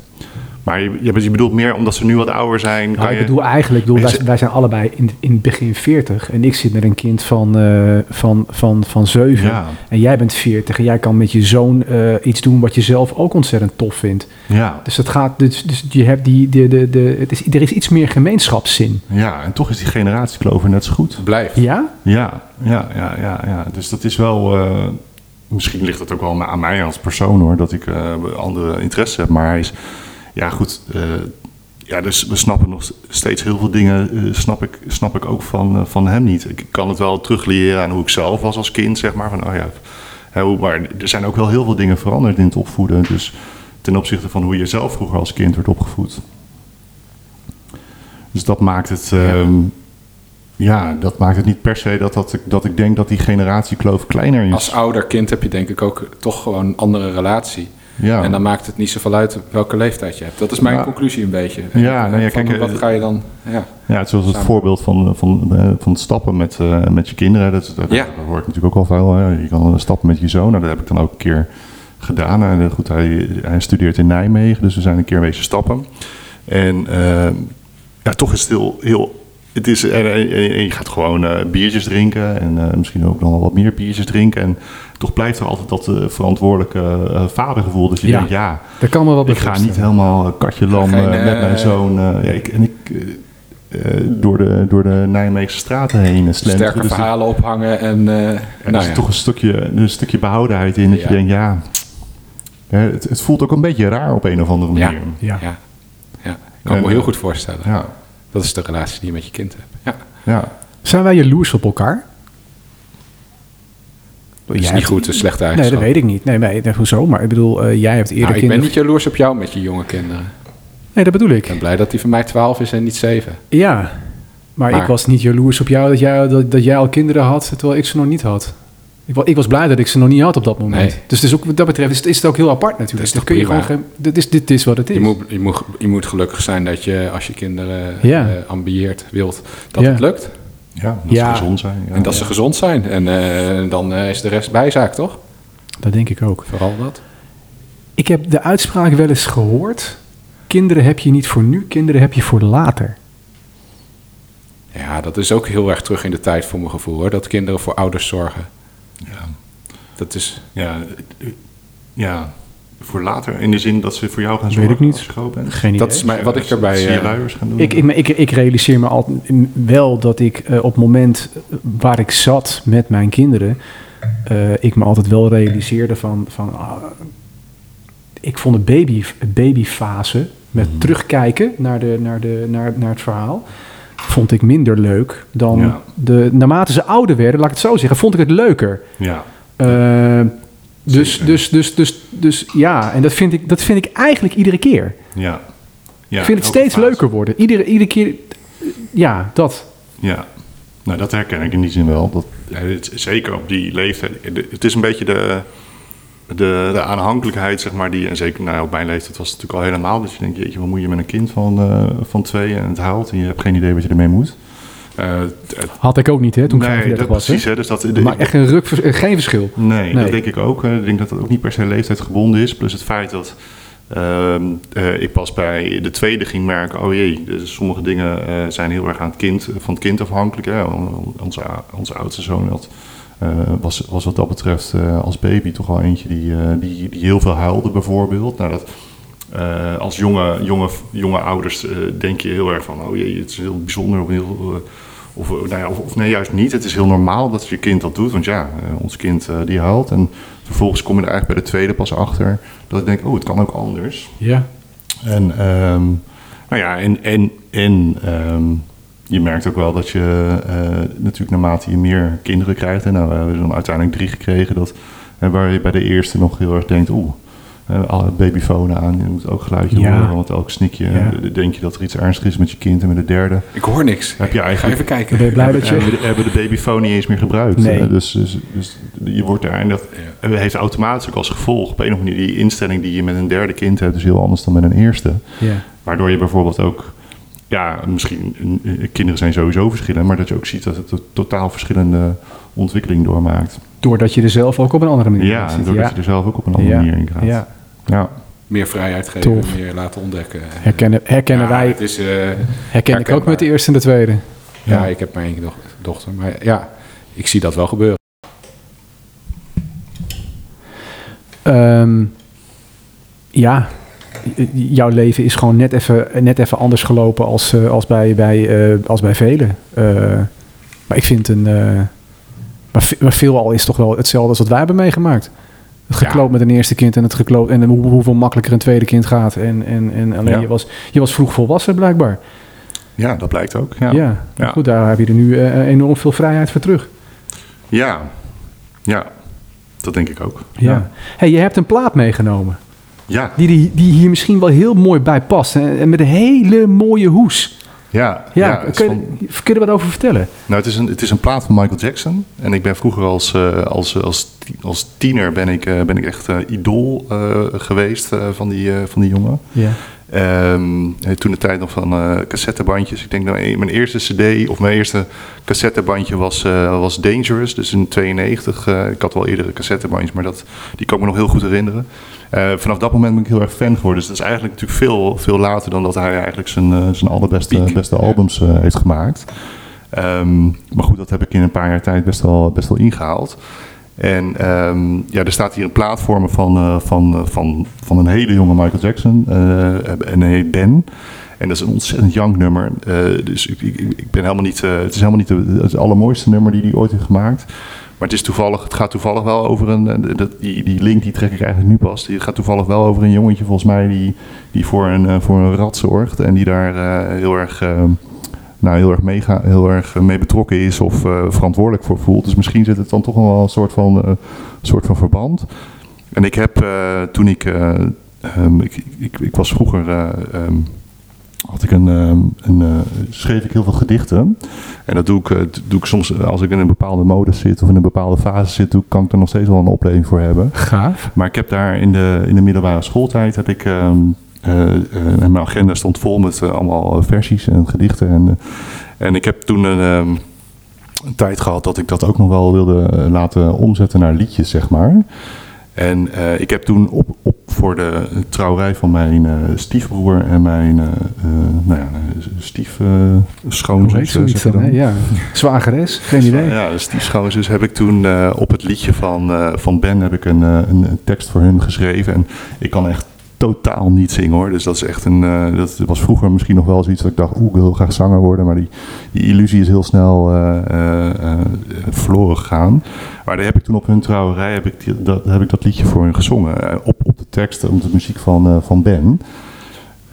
Maar je, je bedoelt meer omdat ze nu wat ouder zijn. Nou, kan ik je... bedoel eigenlijk, bedoel, wij, wij zijn allebei in, in het begin veertig. En ik zit met een kind van, uh, van, van, van zeven. Ja. En jij bent veertig. En jij kan met je zoon uh, iets doen wat je zelf ook ontzettend tof vindt. Ja. Dus, dat gaat, dus, dus je hebt die, de, de, de, het is, er is iets meer gemeenschapszin. Ja, en toch is die generatiekloof net zo goed. Blijft. Ja? Ja, ja, ja, ja, ja. Dus dat is wel... Uh, misschien ligt dat ook wel aan mij als persoon hoor. Dat ik uh, andere interesse heb. Maar hij is... Ja, goed. Uh, ja, dus we snappen nog steeds heel veel dingen. Uh, snap, ik, snap ik ook van, uh, van hem niet. Ik kan het wel terugleren aan hoe ik zelf was als kind, zeg maar. Van, oh ja, hè, maar er zijn ook wel heel veel dingen veranderd in het opvoeden. Dus ten opzichte van hoe je zelf vroeger als kind werd opgevoed. Dus dat maakt het. Um, ja, dat maakt het niet per se dat, dat, ik, dat ik denk dat die generatiekloof kleiner is. Als ouder kind heb je denk ik ook toch gewoon een andere relatie. Ja. En dan maakt het niet zoveel uit welke leeftijd je hebt. Dat is mijn ja. conclusie een beetje. Ja, nou ja, kijk, wat ga je dan... Ja, ja het zoals het samen. voorbeeld van, van, van het stappen met, uh, met je kinderen. Dat, dat, ja. dat hoort natuurlijk ook al veel. Hè. Je kan stappen met je zoon. Nou, dat heb ik dan ook een keer gedaan. En, goed, hij, hij studeert in Nijmegen, dus we zijn een keer wezen stappen. En uh, ja, toch is het heel... heel het is, en, en, en je gaat gewoon uh, biertjes drinken en uh, misschien ook nog wel wat meer biertjes drinken. En toch blijft er altijd dat uh, verantwoordelijke uh, vadergevoel. Dat je ja, denkt, ja, dat kan me wel ik ga niet helemaal katje lam uh, met mijn zoon. Uh, ja, ik, en ik uh, door, de, door de Nijmeegse straten heen. Slenteren. Sterke dus verhalen ik, ophangen. En, uh, en nou er ja. is toch een stukje, een stukje behoudenheid in. Dat ja. je denkt, ja, het, het voelt ook een beetje raar op een of andere manier. Ja, ja. ja. ja. kan ik me heel goed voorstellen. Ja. Dat is de relatie die je met je kind hebt. Ja. Ja. Zijn wij jaloers op elkaar? Dat is jij niet goed, een slechte eigenschap. Nee, dat weet ik niet. Nee, nee, nee hoezo? Maar ik bedoel, uh, jij hebt eerder nou, ik kinderen... Ik ben niet jaloers op jou met je jonge kinderen. Nee, dat bedoel ik. Ik ben blij dat die van mij twaalf is en niet zeven. Ja, maar, maar ik was niet jaloers op jou dat jij, dat, dat jij al kinderen had... terwijl ik ze nog niet had. Ik, ik was blij dat ik ze nog niet had op dat moment. Nee. Dus het is ook, wat dat betreft is, is het ook heel apart natuurlijk. Dat is kun je gewoon geen, dit, is, dit is wat het is. Je moet, je, moet, je moet gelukkig zijn dat je als je kinderen ja. uh, ambieert, wilt, dat ja. het lukt. Ja, dat ja. ze gezond zijn. Ja, en dat ja. ze gezond zijn. En uh, dan uh, is de rest bijzaak, toch? Dat denk ik ook. Vooral dat. Ik heb de uitspraak wel eens gehoord. Kinderen heb je niet voor nu, kinderen heb je voor later. Ja, dat is ook heel erg terug in de tijd voor mijn gevoel, hoor. Dat kinderen voor ouders zorgen. Ja, dat is... Ja, ja, voor later in de zin dat ze voor jou gaan zorgen. Weet ik niet. Geen idee. Dat is mijn, wat ik daarbij... Ja. Gaan doen. Ik, ik, ik, ik realiseer me altijd wel dat ik uh, op het moment waar ik zat met mijn kinderen... Uh, ik me altijd wel realiseerde van... van uh, ik vond de baby, babyfase met mm-hmm. terugkijken naar, de, naar, de, naar, naar het verhaal... vond ik minder leuk dan ja. de... Naarmate ze ouder werden, laat ik het zo zeggen... vond ik het leuker. Ja. Uh, dus, dus, dus, dus, dus ja. En dat vind ik, dat vind ik eigenlijk iedere keer. Ja. Ja, ik vind het steeds leuker worden. Iedere, iedere keer... Ja, dat. Ja. Nou, dat herken ik in die zin wel. Dat, het, zeker op die leeftijd. Het is een beetje de, de, de aanhankelijkheid, zeg maar. Die, en zeker nou, op mijn leeftijd was het natuurlijk al helemaal. Dus je denkt, jeetje, wat moet je met een kind van, uh, van twee en het haalt. En je hebt geen idee wat je ermee moet. Uh, t- Had ik ook niet, hè, toen ik nee, dat was. Precies, hè? Dus dat, de, maar echt een ruk, geen verschil. Nee, nee, dat denk ik ook. Ik denk dat dat ook niet per se leeftijd gebonden is. Plus het feit dat uh, uh, ik pas bij de tweede ging merken... oh jee, dus sommige dingen uh, zijn heel erg aan het kind, van het kind afhankelijk. Hè? Onze, onze oudste zoon had, uh, was, was wat dat betreft uh, als baby toch wel eentje die, uh, die, die heel veel huilde bijvoorbeeld. Nou, dat... Uh, als jonge, jonge, jonge ouders uh, denk je heel erg van... oh jee, het is heel bijzonder of, heel, uh, of, uh, nou ja, of, of nee, juist niet. Het is heel normaal dat je kind dat doet. Want ja, uh, ons kind uh, die huilt. En vervolgens kom je er eigenlijk bij de tweede pas achter... dat ik denk, oh, het kan ook anders. Ja. En, um, nou ja, en, en, en um, je merkt ook wel dat je... Uh, natuurlijk naarmate je meer kinderen krijgt... en nou, we hebben er dan uiteindelijk drie gekregen... Dat, uh, waar je bij de eerste nog heel erg denkt... oeh. Uh, alle babyfonen aan, je moet ook geluidje ja. horen, want elk snikje ja. denk je dat er iets ernstig is met je kind en met de derde. Ik hoor niks. Heb je eigenlijk, ga even kijken. Ben je blij heb, dat je... Hebben de, hebben de babyfoon niet eens meer gebruikt. Nee. Uh, dus, dus, dus je wordt daar en dat ja. heeft automatisch ook als gevolg op een of andere manier die instelling die je met een derde kind hebt is heel anders dan met een eerste. Ja. Waardoor je bijvoorbeeld ook, ja, misschien kinderen zijn sowieso verschillend, maar dat je ook ziet dat het een totaal verschillende ontwikkeling doormaakt. Doordat je er zelf ook op een andere manier in gaat. Ja, doordat ja. je er zelf ook op een andere ja. manier in gaat. Ja. Ja. Meer vrijheid geven, Tof. meer laten ontdekken. Herkennen, herkennen ja, wij. Het is, uh, herken ik ook met de eerste en de tweede. Ja, ja. Ik heb maar één dochter. Maar ja, ik zie dat wel gebeuren. Um, ja, jouw leven is gewoon net even, net even anders gelopen als, als, bij, bij, uh, als bij velen. Uh, maar ik vind een... Uh, maar, maar veelal is toch wel hetzelfde als wat wij hebben meegemaakt. Het gekloot ja. met een eerste kind en het gekloot en hoe, hoeveel makkelijker een tweede kind gaat. En, en, en alleen ja. je, was, je was vroeg volwassen blijkbaar. Ja, dat blijkt ook. Ja, ja. ja. Goed, daar heb je er nu uh, enorm veel vrijheid voor terug. Ja, ja, dat denk ik ook. Ja. Ja. Hey, je hebt een plaat meegenomen. Ja. Die, die, die hier misschien wel heel mooi bij past. En met een hele mooie hoes. Ja, ja, ja, kun je, van, kun je er wat over vertellen? Nou, het is, een, het is een plaat van Michael Jackson. En ik ben vroeger als, uh, als, als, als tiener ben ik, uh, ben ik echt uh, idool uh, geweest uh, van, die, uh, van die jongen. Ja. Um, toen de tijd nog van uh, cassettebandjes. Ik denk dat nou, mijn eerste cd of mijn eerste cassettebandje was, uh, was Dangerous. Dus in negentien tweeënnegentig. Uh, ik had wel eerdere cassettebandjes, maar dat, die kan ik me nog heel goed herinneren. Uh, vanaf dat moment ben ik heel erg fan geworden. Dus dat is eigenlijk natuurlijk veel, veel later dan dat hij eigenlijk zijn, uh, zijn allerbeste beste albums uh, heeft gemaakt. Um, maar goed, dat heb ik in een paar jaar tijd best wel, best wel ingehaald. En um, ja, er staat hier een plaat voor me van, uh, van, van, van een hele jonge Michael Jackson. Uh, en hij heet Ben. En dat is een ontzettend young nummer. Uh, dus ik, ik, ik ben helemaal niet... Uh, het is helemaal niet de, het allermooiste nummer die hij ooit heeft gemaakt. Maar het, is toevallig, het gaat toevallig wel over een... Dat, die, die link die trek ik eigenlijk nu pas. Het gaat toevallig wel over een jongetje volgens mij... die, die voor, een, voor een rat zorgt. En die daar uh, heel erg... Uh, nou, heel erg, mega, heel erg mee betrokken is of uh, verantwoordelijk voor voelt. Dus misschien zit het dan toch wel een soort van, uh, soort van verband. En ik heb uh, toen ik, uh, um, ik, ik... Ik was vroeger... Uh, um, had ik een, um, een, uh, schreef ik heel veel gedichten. En dat doe ik, uh, doe ik soms als ik in een bepaalde modus zit... of in een bepaalde fase zit, doe, kan ik er nog steeds wel een opleving voor hebben. Gaaf. Maar ik heb daar in de, in de middelbare schooltijd... heb ik... Um, Uh, uh, en mijn agenda stond vol met uh, allemaal versies en gedichten. En, uh, en ik heb toen uh, um, een tijd gehad dat ik dat ook nog wel wilde uh, laten omzetten naar liedjes, zeg maar. En uh, ik heb toen op, op voor de trouwerij van mijn uh, stiefbroer en mijn uh, uh, nou ja, stiefschoonzus. Uh, zo ja. Zwageres, geen idee. Ja, de stiefschoonzus heb ik toen uh, op het liedje van, uh, van Ben heb ik een, uh, een, een tekst voor hun geschreven. En ik kan echt totaal niet zingen hoor. Dus dat is echt een. Uh, dat was vroeger misschien nog wel zoiets dat ik dacht, oeh, ik wil heel graag zanger worden. Maar die, die illusie is heel snel uh, uh, uh, verloren gegaan. Maar daar heb ik toen op hun trouwerij heb ik die, dat, heb ik dat liedje voor hun gezongen. Uh, op, op de tekst, op de muziek van, uh, van Ben.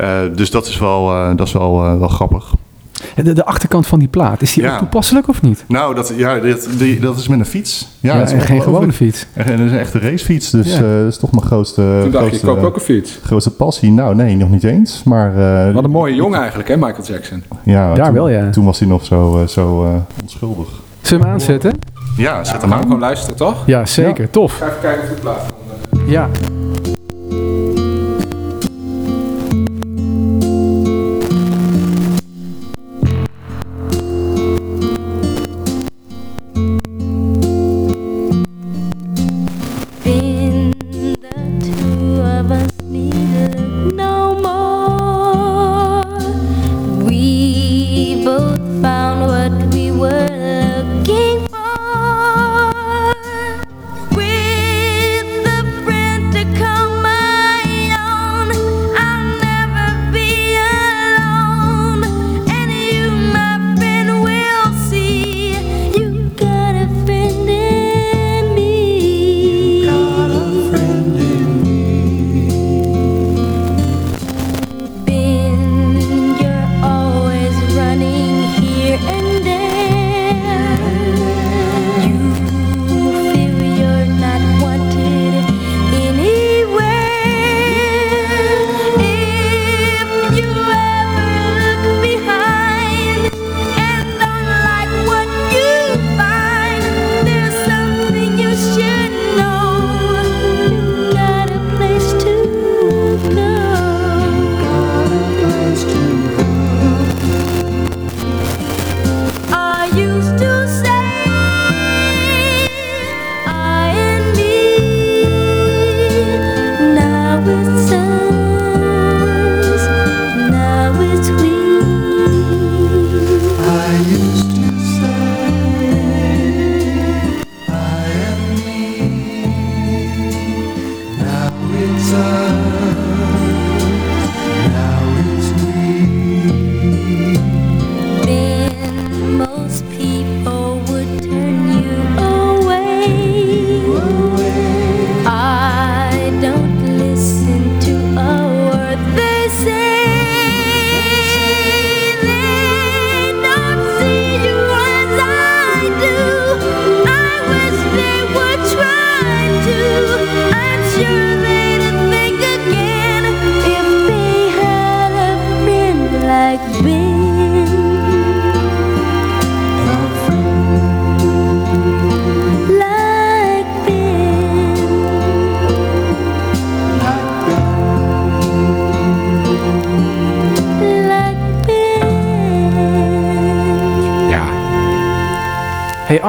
Uh, dus dat is wel, uh, dat is wel, uh, wel grappig. De, de achterkant van die plaat, is die ja. ook toepasselijk of niet? Nou, dat, ja, dat, die, dat is met een fiets. Ja, ja, dat is geen gewone fiets. En dat is een echte racefiets, dus ja. uh, dat is toch mijn grootste... Toen dacht grootste, je, ik koop ook een fiets. Grootste passie. Nou, nee, nog niet eens. Maar, uh, wat een mooie jongen eigenlijk, hè, Michael Jackson. Ja, daar toen, wel, ja. Toen was hij nog zo, uh, zo uh, onschuldig. Zullen we hem aanzetten? Ja, zet ja, hem aan. Gewoon luisteren, toch? Ja, zeker. Ja. Tof. Ga even kijken of de plaat komt. Ja.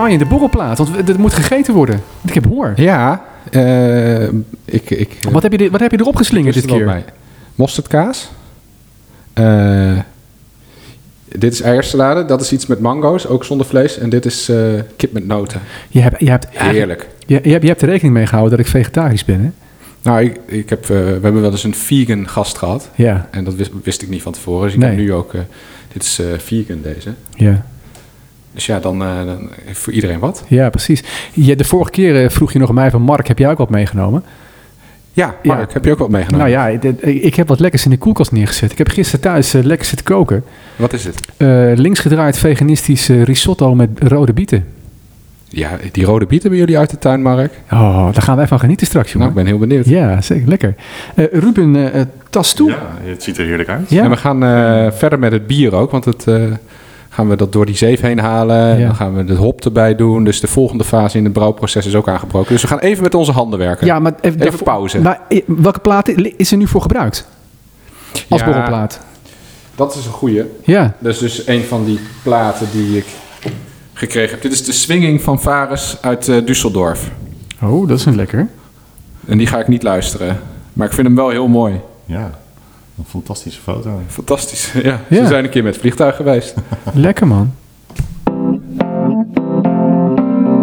In de borrelplaat, want dat moet gegeten worden. Ik heb honger. Ja. Uh, ik, ik, wat, heb je, wat heb je erop geslingerd dit keer? Bij. Mosterdkaas. Uh, dit is eiersalade. Dat is iets met mango's, ook zonder vlees. En dit is uh, kip met noten. Je hebt, je hebt, Heerlijk. Je, je, hebt, je hebt er rekening mee gehouden dat ik vegetarisch ben, hè? Nou, ik, ik heb, uh, we hebben wel eens een vegan gast gehad. Ja. En dat wist, wist ik niet van tevoren. Dus ik nee. heb nu ook... Uh, dit is uh, vegan, deze. Ja. Dus ja, dan, uh, dan heeft voor iedereen wat. Ja, precies. Je, de vorige keer uh, vroeg je nog aan mij van... Mark, heb jij ook wat meegenomen? Ja, Mark, ja. heb je ook wat meegenomen? Nou ja, d- ik heb wat lekkers in de koelkast neergezet. Ik heb gisteren thuis uh, lekker zitten koken. Wat is het? Uh, linksgedraaid veganistisch uh, risotto met rode bieten. Ja, die rode bieten bij jullie uit de tuin, Mark. Oh, daar gaan wij van genieten straks, jongen. Nou, ik ben heel benieuwd. Ja, zeker. Lekker. Uh, Ruben, uh, tas toe. Ja, het ziet er heerlijk uit. Ja. En we gaan uh, verder met het bier ook, want het... Uh, gaan we dat door die zeef heen halen. Ja. Dan gaan we de hop erbij doen. Dus de volgende fase in het brouwproces is ook aangebroken. Dus we gaan even met onze handen werken. Ja, maar even, even pauze. Maar welke plaat is er nu voor gebruikt? Als ja, borrelplaat. Dat is een goeie. Ja. Dat is dus een van die platen die ik gekregen heb. Dit is de Swinging van Varus uit uh, Düsseldorf. Oh, dat is een lekker. En die ga ik niet luisteren. Maar ik vind hem wel heel mooi. Ja. Een fantastische foto. Fantastisch, ja. ja. Ze zijn een keer met vliegtuig geweest. Lekker, man.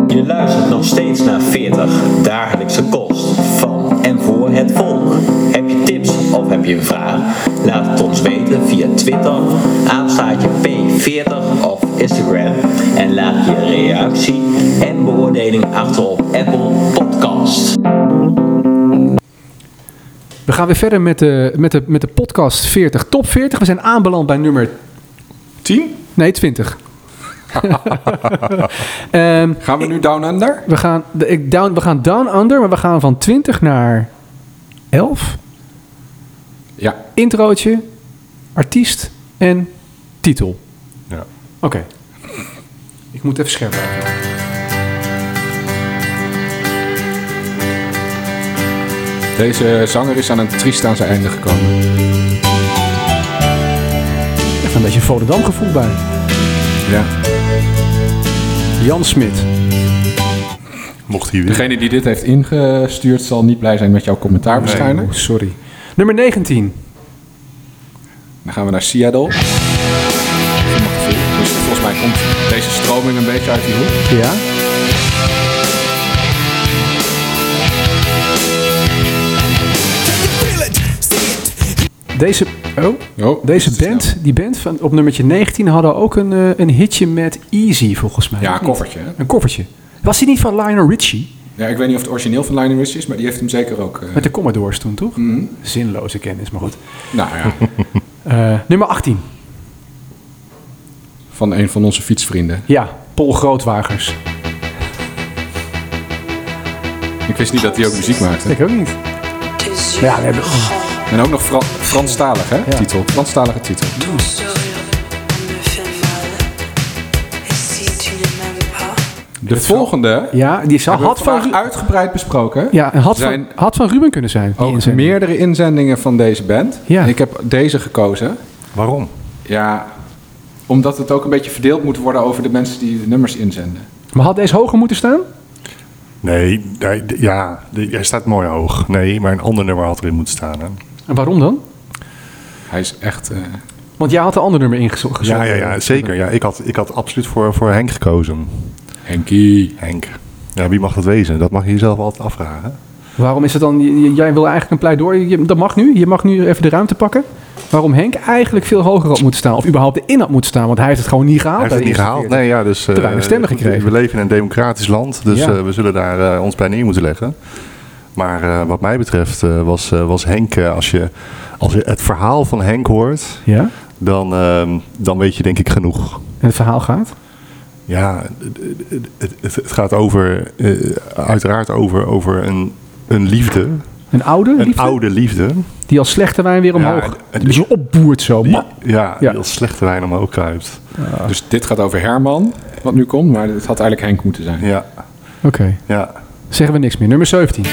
Je luistert nog steeds naar veertig dagelijkse kost van en voor het volk. Heb je tips of heb je een vraag? Laat het ons weten via Twitter, aanstaatje P veertig of Instagram. En laat je reactie en beoordeling achter op Apple Podcasts. We gaan weer verder met de, met de, met de podcast veertig, top veertig. We zijn aanbeland bij nummer Tien? Nee, twintig. um, gaan we nu down under? We gaan, ik down, we gaan down under, maar we gaan van twintig naar elf. Ja. Introotje, artiest en titel. Ja. Oké. Okay. Ik moet even schermen. Deze zanger is aan een triest aan zijn einde gekomen. Even een beetje Volendam gevoel bij. Ja. Jan Smit. Mocht hij weer. Degene die dit heeft ingestuurd zal niet blij zijn met jouw commentaar nee, waarschijnlijk. Oh, sorry. Nummer negentien. Dan gaan we naar Seattle. Dus volgens mij komt deze stroming een beetje uit die hoek. Ja. Deze, oh, oh, deze band, die band van, op nummertje negentien hadden ook een, uh, een hitje met Easy volgens mij. Ja, een koffertje. Hè? Een koffertje. Was die niet van Lionel Richie? Ja, ik weet niet of het origineel van Lionel Richie is, maar die heeft hem zeker ook... Uh... Met de Commodores toen, toch? Mm-hmm. Zinloze kennis, maar goed. Nou ja. uh, nummer achttien. Van een van onze fietsvrienden. Ja, Paul Grootwagers. Ik wist niet dat hij ook muziek maakte. Ik ook niet. Ja, we hebben... Oh. En ook nog Fra- Franstalig, hè? Ja. Titel. Franstalige titel. Mm. De volgende... Ja, die zou had van Ru- uitgebreid besproken. Ja, en had, zijn van, had van Ruben kunnen zijn. Ook inzending. Meerdere inzendingen van deze band. Ja. Ik heb deze gekozen. Waarom? Ja, omdat het ook een beetje verdeeld moet worden over de mensen die de nummers inzenden. Maar had deze hoger moeten staan? Nee, hij, ja, hij staat mooi hoog. Nee, maar een ander nummer had erin moeten staan. Hè. En waarom dan? Hij is echt... Uh... Want jij had een ander nummer ingezocht. Ja, ja, ja, zeker. Ja, ik, had, ik had absoluut voor, voor Henk gekozen. Henkie. Henk. Ja, wie mag dat wezen? Dat mag je jezelf altijd afvragen. Waarom is het dan... Jij wil eigenlijk een pleidooi... Dat mag nu. Je mag nu even de ruimte pakken. Waarom Henk eigenlijk veel hoger had moeten staan. Of überhaupt erin had moeten staan. Want hij heeft het gewoon niet gehaald. Hij heeft het niet gehaald. Nee, ja, dus, te weinig stemmen gekregen. We leven in een democratisch land. Dus ja. uh, we zullen daar uh, ons bij neer moeten leggen. Maar uh, wat mij betreft uh, was, uh, was Henk... Uh, als, je, als je het verhaal van Henk hoort... Ja? Dan, uh, dan weet je denk ik genoeg. En het verhaal gaat? Ja, het, het, het gaat over... Uh, uiteraard over, over een, een liefde... Een oude liefde? Een oude liefde. Die als slechte wijn weer omhoog... Ja, en, die zo opboert zo. Die, ja, ja, die als slechte wijn omhoog kruipt. Ja. Dus dit gaat over Herman, wat nu komt. Maar het had eigenlijk Henk moeten zijn. Ja. Oké. Okay. Ja. Zeggen we niks meer. Nummer zeventien.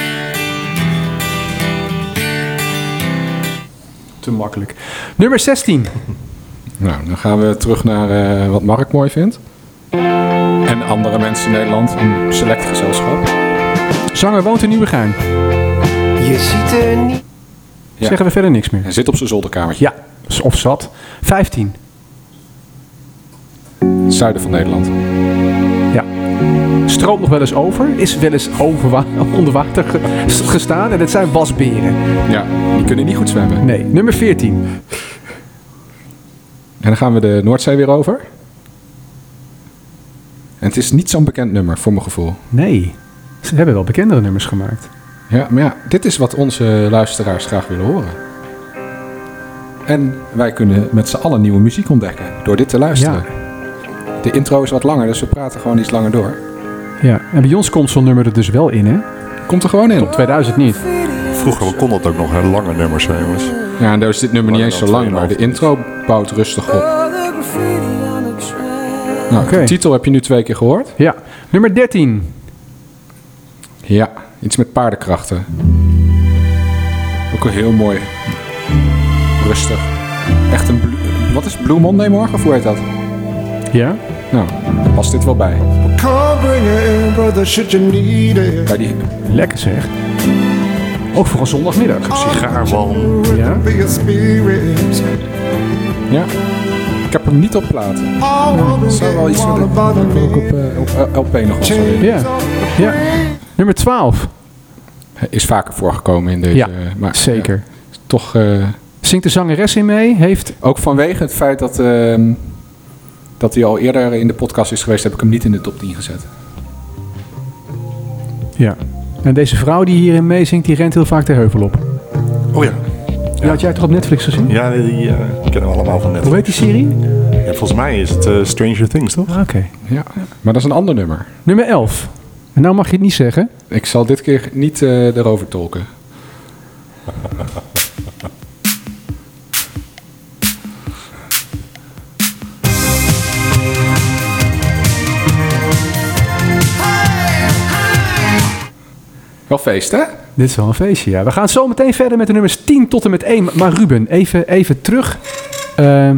Te makkelijk. Nummer zestien. Nou, dan gaan we terug naar uh, wat Mark mooi vindt. En andere mensen in Nederland. Een select gezelschap. Zanger woont in Nieuwegein. Je ziet er niet... Ja. Zeggen we verder niks meer. Hij zit op zijn zolderkamertje. Ja, of zat. vijftien. Het zuiden van Nederland. Ja. Stroomt nog wel eens over. Is wel eens over, onder water ge- gestaan. En dat zijn wasberen. Ja, die kunnen niet goed zwemmen. Nee, nummer veertien. En dan gaan we de Noordzee weer over. En het is niet zo'n bekend nummer, voor mijn gevoel. Nee, ze hebben wel bekendere nummers gemaakt. Ja, maar ja, dit is wat onze luisteraars graag willen horen. En wij kunnen met z'n allen nieuwe muziek ontdekken door dit te luisteren. Ja. De intro is wat langer, dus we praten gewoon iets langer door. Ja, en bij ons komt zo'n nummer er dus wel in, hè? Komt er gewoon in. Op tweeduizend niet. Vroeger kon dat ook nog, hè? Lange nummers, hè, jongens. Ja, en daar is dit nummer niet eens zo lang, maar de intro bouwt rustig op. Nou, okay. De titel heb je nu twee keer gehoord. Ja, nummer dertien. Ja. Iets met paardenkrachten. Ook een heel mooi. Rustig. Echt een... Blu- Wat is Blue Monday morgen? Of hoe heet dat? Ja? Nou, daar past dit wel bij. Bij die... Lekker zeg. Ook voor een zondagmiddag. Een sigaarwalm. Ja? Ja. Ik heb hem niet op plaat. Het zou wel iets van de... Ook op uh, L P nog wel zo. Ja. Ja. Nummer twaalf. Is vaker voorgekomen in deze... Ja, maar, zeker. Ja, toch... Uh, Zingt de zangeres in mee? Heeft... Ook vanwege het feit dat... Uh, dat hij al eerder in de podcast is geweest... heb ik hem niet in de top tien gezet. Ja. En deze vrouw die hierin meezingt... die rent heel vaak de heuvel op. Oh ja. Ja. Die had jij toch op Netflix gezien? Ja, die uh, kennen we allemaal van Netflix. Hoe heet die serie? Ja, volgens mij is het uh, Stranger Things, toch? Ah, oké. Okay. Ja. Maar dat is een ander nummer. Nummer elf. En nou mag je het niet zeggen. Ik zal dit keer niet uh, erover tolken. Wel feest, hè? Dit is wel een feestje, ja. We gaan zo meteen verder met de nummers tien tot en met één. Maar Ruben, even, even terug. Uh,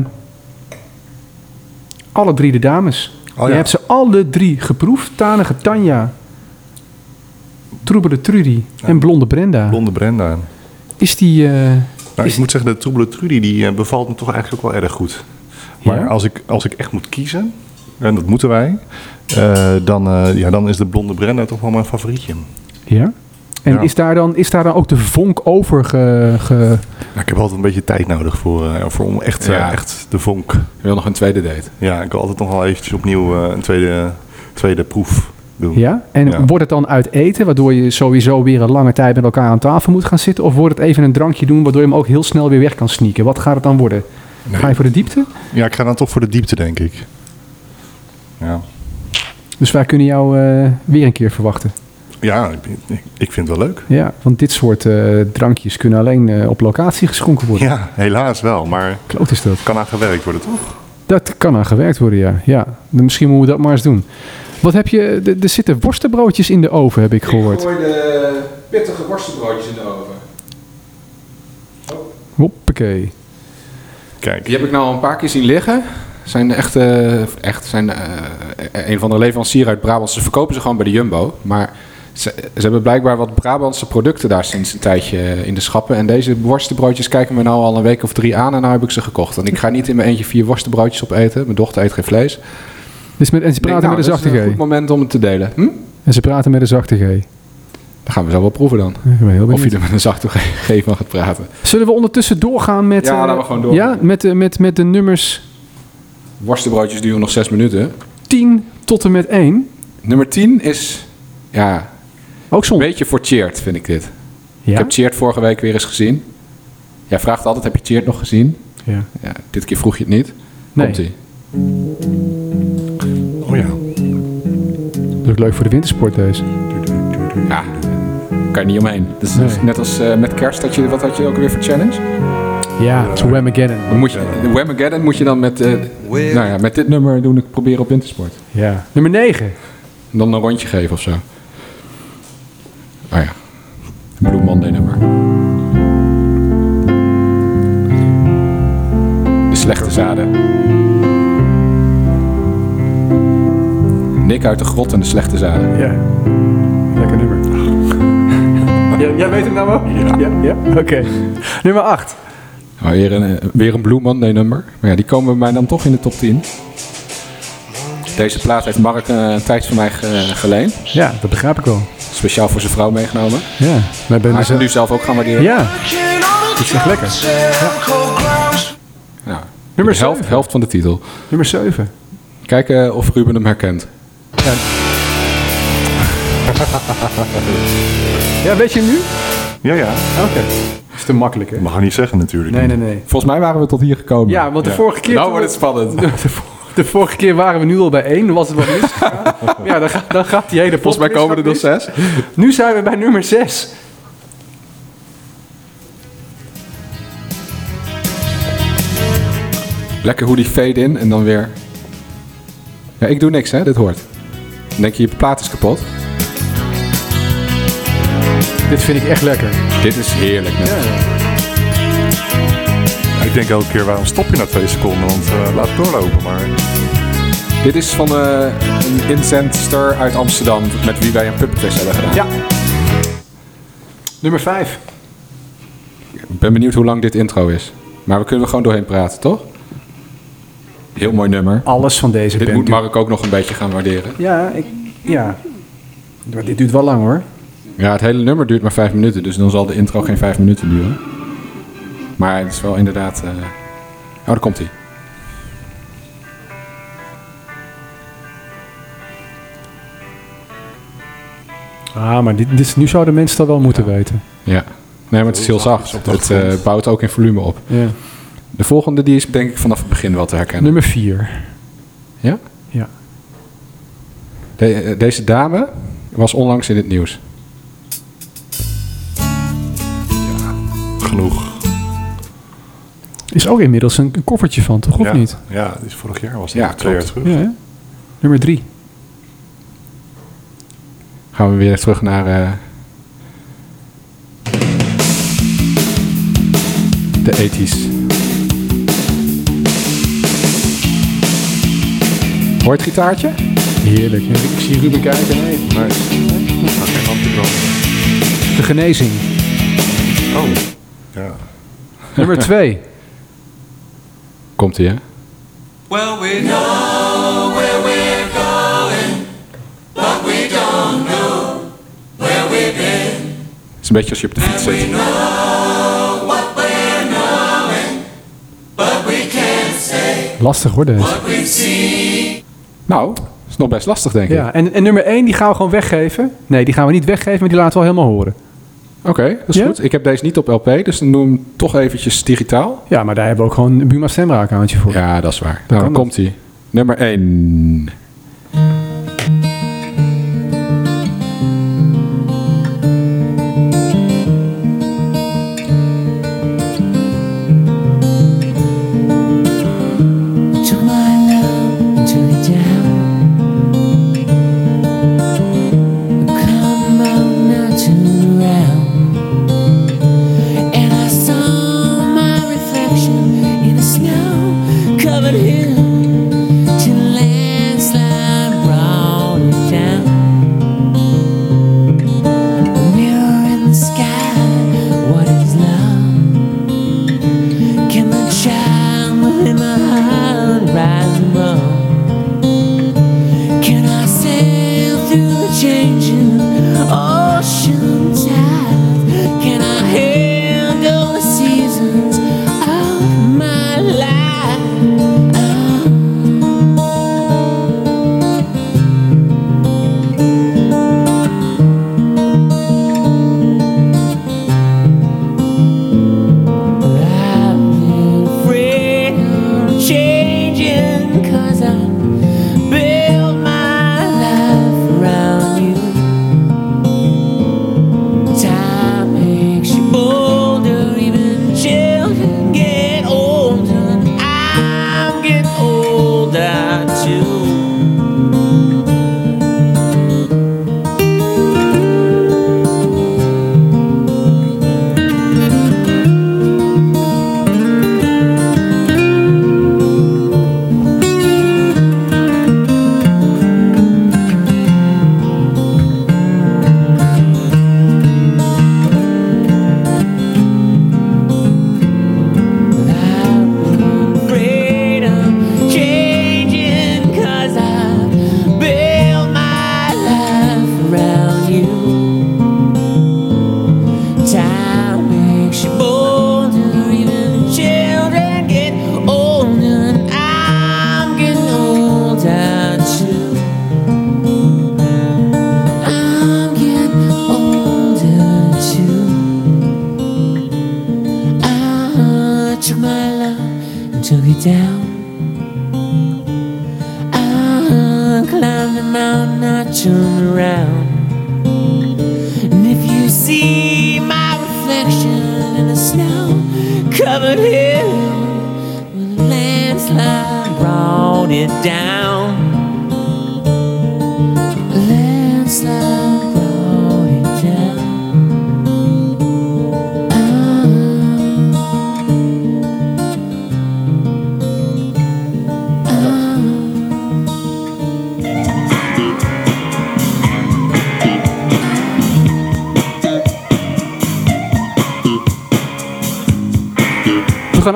alle drie de dames. Oh, ja. Je hebt ze alle drie geproefd. Tanige Tanja, Troebele Trudy ja. en Blonde Brenda. Blonde Brenda. Is die... Uh, nou, is ik moet zeggen, de Troebele Trudy die, uh, bevalt me toch eigenlijk ook wel erg goed. Maar ja? als, ik, als ik echt moet kiezen, en dat moeten wij... Uh, dan, uh, ja, dan is de Blonde Brenda toch wel mijn favorietje. Ja? En ja. Is, daar dan, is daar dan ook de vonk over ge... ge... Nou, ik heb altijd een beetje tijd nodig voor, uh, voor om echt, ja. uh, echt de vonk. Ik wil nog een tweede date. Ja, ik wil altijd nog wel eventjes opnieuw uh, een tweede, tweede proef doen. Ja? En ja. wordt het dan uit eten, waardoor je sowieso weer een lange tijd met elkaar aan tafel moet gaan zitten? Of wordt het even een drankje doen, waardoor je hem ook heel snel weer weg kan sneaken? Wat gaat het dan worden? Nee. Ga je voor de diepte? Ja, ik ga dan toch voor de diepte, denk ik. Ja. Dus wij kunnen jou uh, weer een keer verwachten. Ja, ik vind het wel leuk. Ja, want dit soort uh, drankjes kunnen alleen uh, op locatie geschonken worden. Ja, helaas wel, maar... Kloot is dat. Kan aan gewerkt worden, toch? Dat kan aan gewerkt worden, ja. ja. Misschien moeten we dat maar eens doen. Wat heb je... Er zitten worstenbroodjes in de oven, heb ik gehoord. Ik hoorde pittige worstenbroodjes in de oven. Oh. Hoppakee. Kijk. Die heb ik nou al een paar keer zien liggen. Zijn echt... Uh, echt zijn, uh, een van de leveranciers uit Brabant. Ze verkopen ze gewoon bij de Jumbo, maar... Ze, ze hebben blijkbaar wat Brabantse producten daar sinds een tijdje in de schappen. En deze worstenbroodjes kijken me nou al een week of drie aan en nou heb ik ze gekocht. En ik ga niet in mijn eentje vier worstenbroodjes opeten. Mijn dochter eet geen vlees. Dus met, en ze praten nee, nou, met een zachte G. Het is een goed moment om het te delen. Hm? En ze praten met een zachte G. Dan gaan we zo wel proeven dan. Heel of je er met een zachte G van gaat praten. Zullen we ondertussen doorgaan met, ja, uh, we gewoon doorgaan. Ja, met, uh, met, met de nummers? Worstenbroodjes duren nog zes minuten. tien tot en met één. Nummer tien is... ja. Ook een beetje voor Tjeerd, vind ik dit. Ja? Ik heb Tjeerd vorige week weer eens gezien. Jij vraagt altijd, heb je Tjeerd nog gezien? Ja. Ja, dit keer vroeg je het niet. Nee. Komt-ie. Oh ja. Dat is leuk voor de wintersport, deze. Ja, kan je niet omheen. Dat is nee. Net als uh, met kerst, had je, wat had je ook weer voor challenge? Ja, het is Whamageddon. Whamageddon moet je dan met, uh, nou ja, met dit nummer doen, proberen op wintersport. Ja. Nummer negen. En dan een rondje geven of zo. Ah ja, Blue Monday nummer. De Slechte Zaden. Nick uit de Grot en De Slechte Zaden. Ja, lekker nummer. Jij, jij weet het nou wel? Ja. ja, ja? Oké. Okay. Nummer acht. Oh, weer, een, weer een Blue Monday nummer. Maar ja, die komen bij mij dan toch in de top tien. Deze plaat heeft Mark een tijd van mij geleend. Ja, dat begrijp ik wel. Speciaal voor zijn vrouw meegenomen. Ja, wij ben hij is nu zelf ook gaan waarderen. Ja, dat is echt lekker. Ja. Ja, nummer zeven. Helft, helft van de titel. Nummer zeven. Kijken uh, of Ruben hem herkent. Ja. Ja, weet je hem nu? Ja, ja. Oké. Okay. Dat is te makkelijk, hè? Mag ik niet zeggen natuurlijk. Nee, nee, nee. Volgens mij waren we tot hier gekomen. Ja, want de ja. vorige keer... Nou wordt het spannend. De vorige keer waren we nu al bij één. Dan was het wel misgegaan. Ja, dan, ga, dan gaat die hele pot. Volgens mij komen er nog zes. Nu zijn we bij nummer zes. Lekker hoe die fade in en dan weer... Ja, ik doe niks, hè. Dit hoort. Dan denk je, je plaat is kapot. Dit vind ik echt lekker. Dit is heerlijk. Net. Ja. Ik denk elke keer, waarom stop je na twee seconden? Want uh, laat het doorlopen, maar... Dit is van uh, een inzendster uit Amsterdam... met wie wij een pubquiz hebben gedaan. Ja. Nummer vijf. Ik ben benieuwd hoe lang dit intro is. Maar we kunnen er gewoon doorheen praten, toch? Heel mooi nummer. Alles van deze band. Dit moet Mark ook nog een beetje gaan waarderen. Ja, ik, ja. Maar dit duurt wel lang, hoor. Ja, het hele nummer duurt maar vijf minuten. Dus dan zal de intro geen vijf minuten duren. Maar het is wel inderdaad... Uh... Oh, daar komt hij. Ah, maar dit, dit is, nu zouden mensen dat wel moeten ja. weten. Ja. Nee, maar het is heel zacht. Het uh, bouwt ook in volume op. Ja. De volgende die is denk ik vanaf het begin wel te herkennen. Nummer vier. Ja? Ja. De, deze dame was onlangs in het nieuws. Ja, genoeg. Is ook inmiddels een, een koffertje van, toch? Of ja, niet? Ja, dus vorig jaar was het ja, twee jaar terug. Ja, nummer drie. Gaan we weer terug naar... Uh, de ethisch. Hoor het gitaartje? Heerlijk. Ja. Ik zie Ruben kijken. Nee, maar... De genezing. Oh. Ja. Nummer twee. Komt ie, hè? Well, we know where we're going, but we don't know where we've been. Het is een beetje als je op de fiets zit. Lastig hoor, deze. Nou, dat is nog best lastig, denk ik. Ja, en, en nummer één, die gaan we gewoon weggeven. Nee, die gaan we niet weggeven, maar die laten we wel helemaal horen. Oké, okay, dat is ja? goed. Ik heb deze niet op L P, dus dan doen we hem toch eventjes digitaal. Ja, maar daar hebben we ook gewoon een Buma Stemra-accountje voor. Ja, dat is waar. Dan nou, komt hij. Nummer één.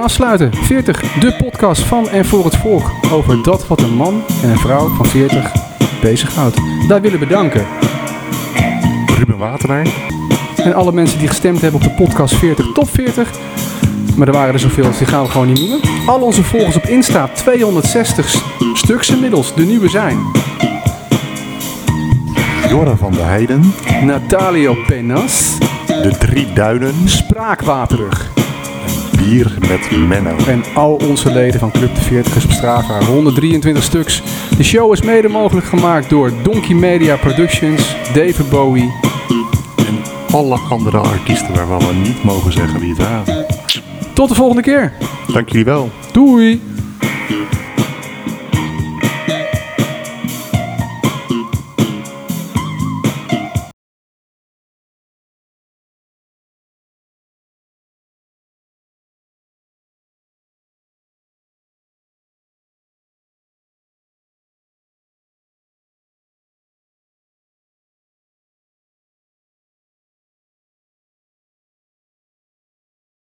Afsluiten. veertig, de podcast van en voor het volk over dat wat een man en een vrouw van veertig bezighoudt. Daar willen we bedanken Ruben Waterleur en alle mensen die gestemd hebben op de podcast veertig Top veertig. Maar er waren er zoveel, dus die gaan we gewoon niet noemen. Al onze volgers op Insta, tweehonderdzestig st- stuks inmiddels, de nieuwe zijn Dora van de Heijden, Natalio Penas, De Drie Duinen, Spraakwaterig, Bier met Menno. En al onze leden van Club de veertigers op Strava, honderddrieëntwintig stuks. De show is mede mogelijk gemaakt door Donkey Media Productions, David Bowie. En alle andere artiesten waarvan we niet mogen zeggen wie het waren. Tot de volgende keer. Dank jullie wel. Doei.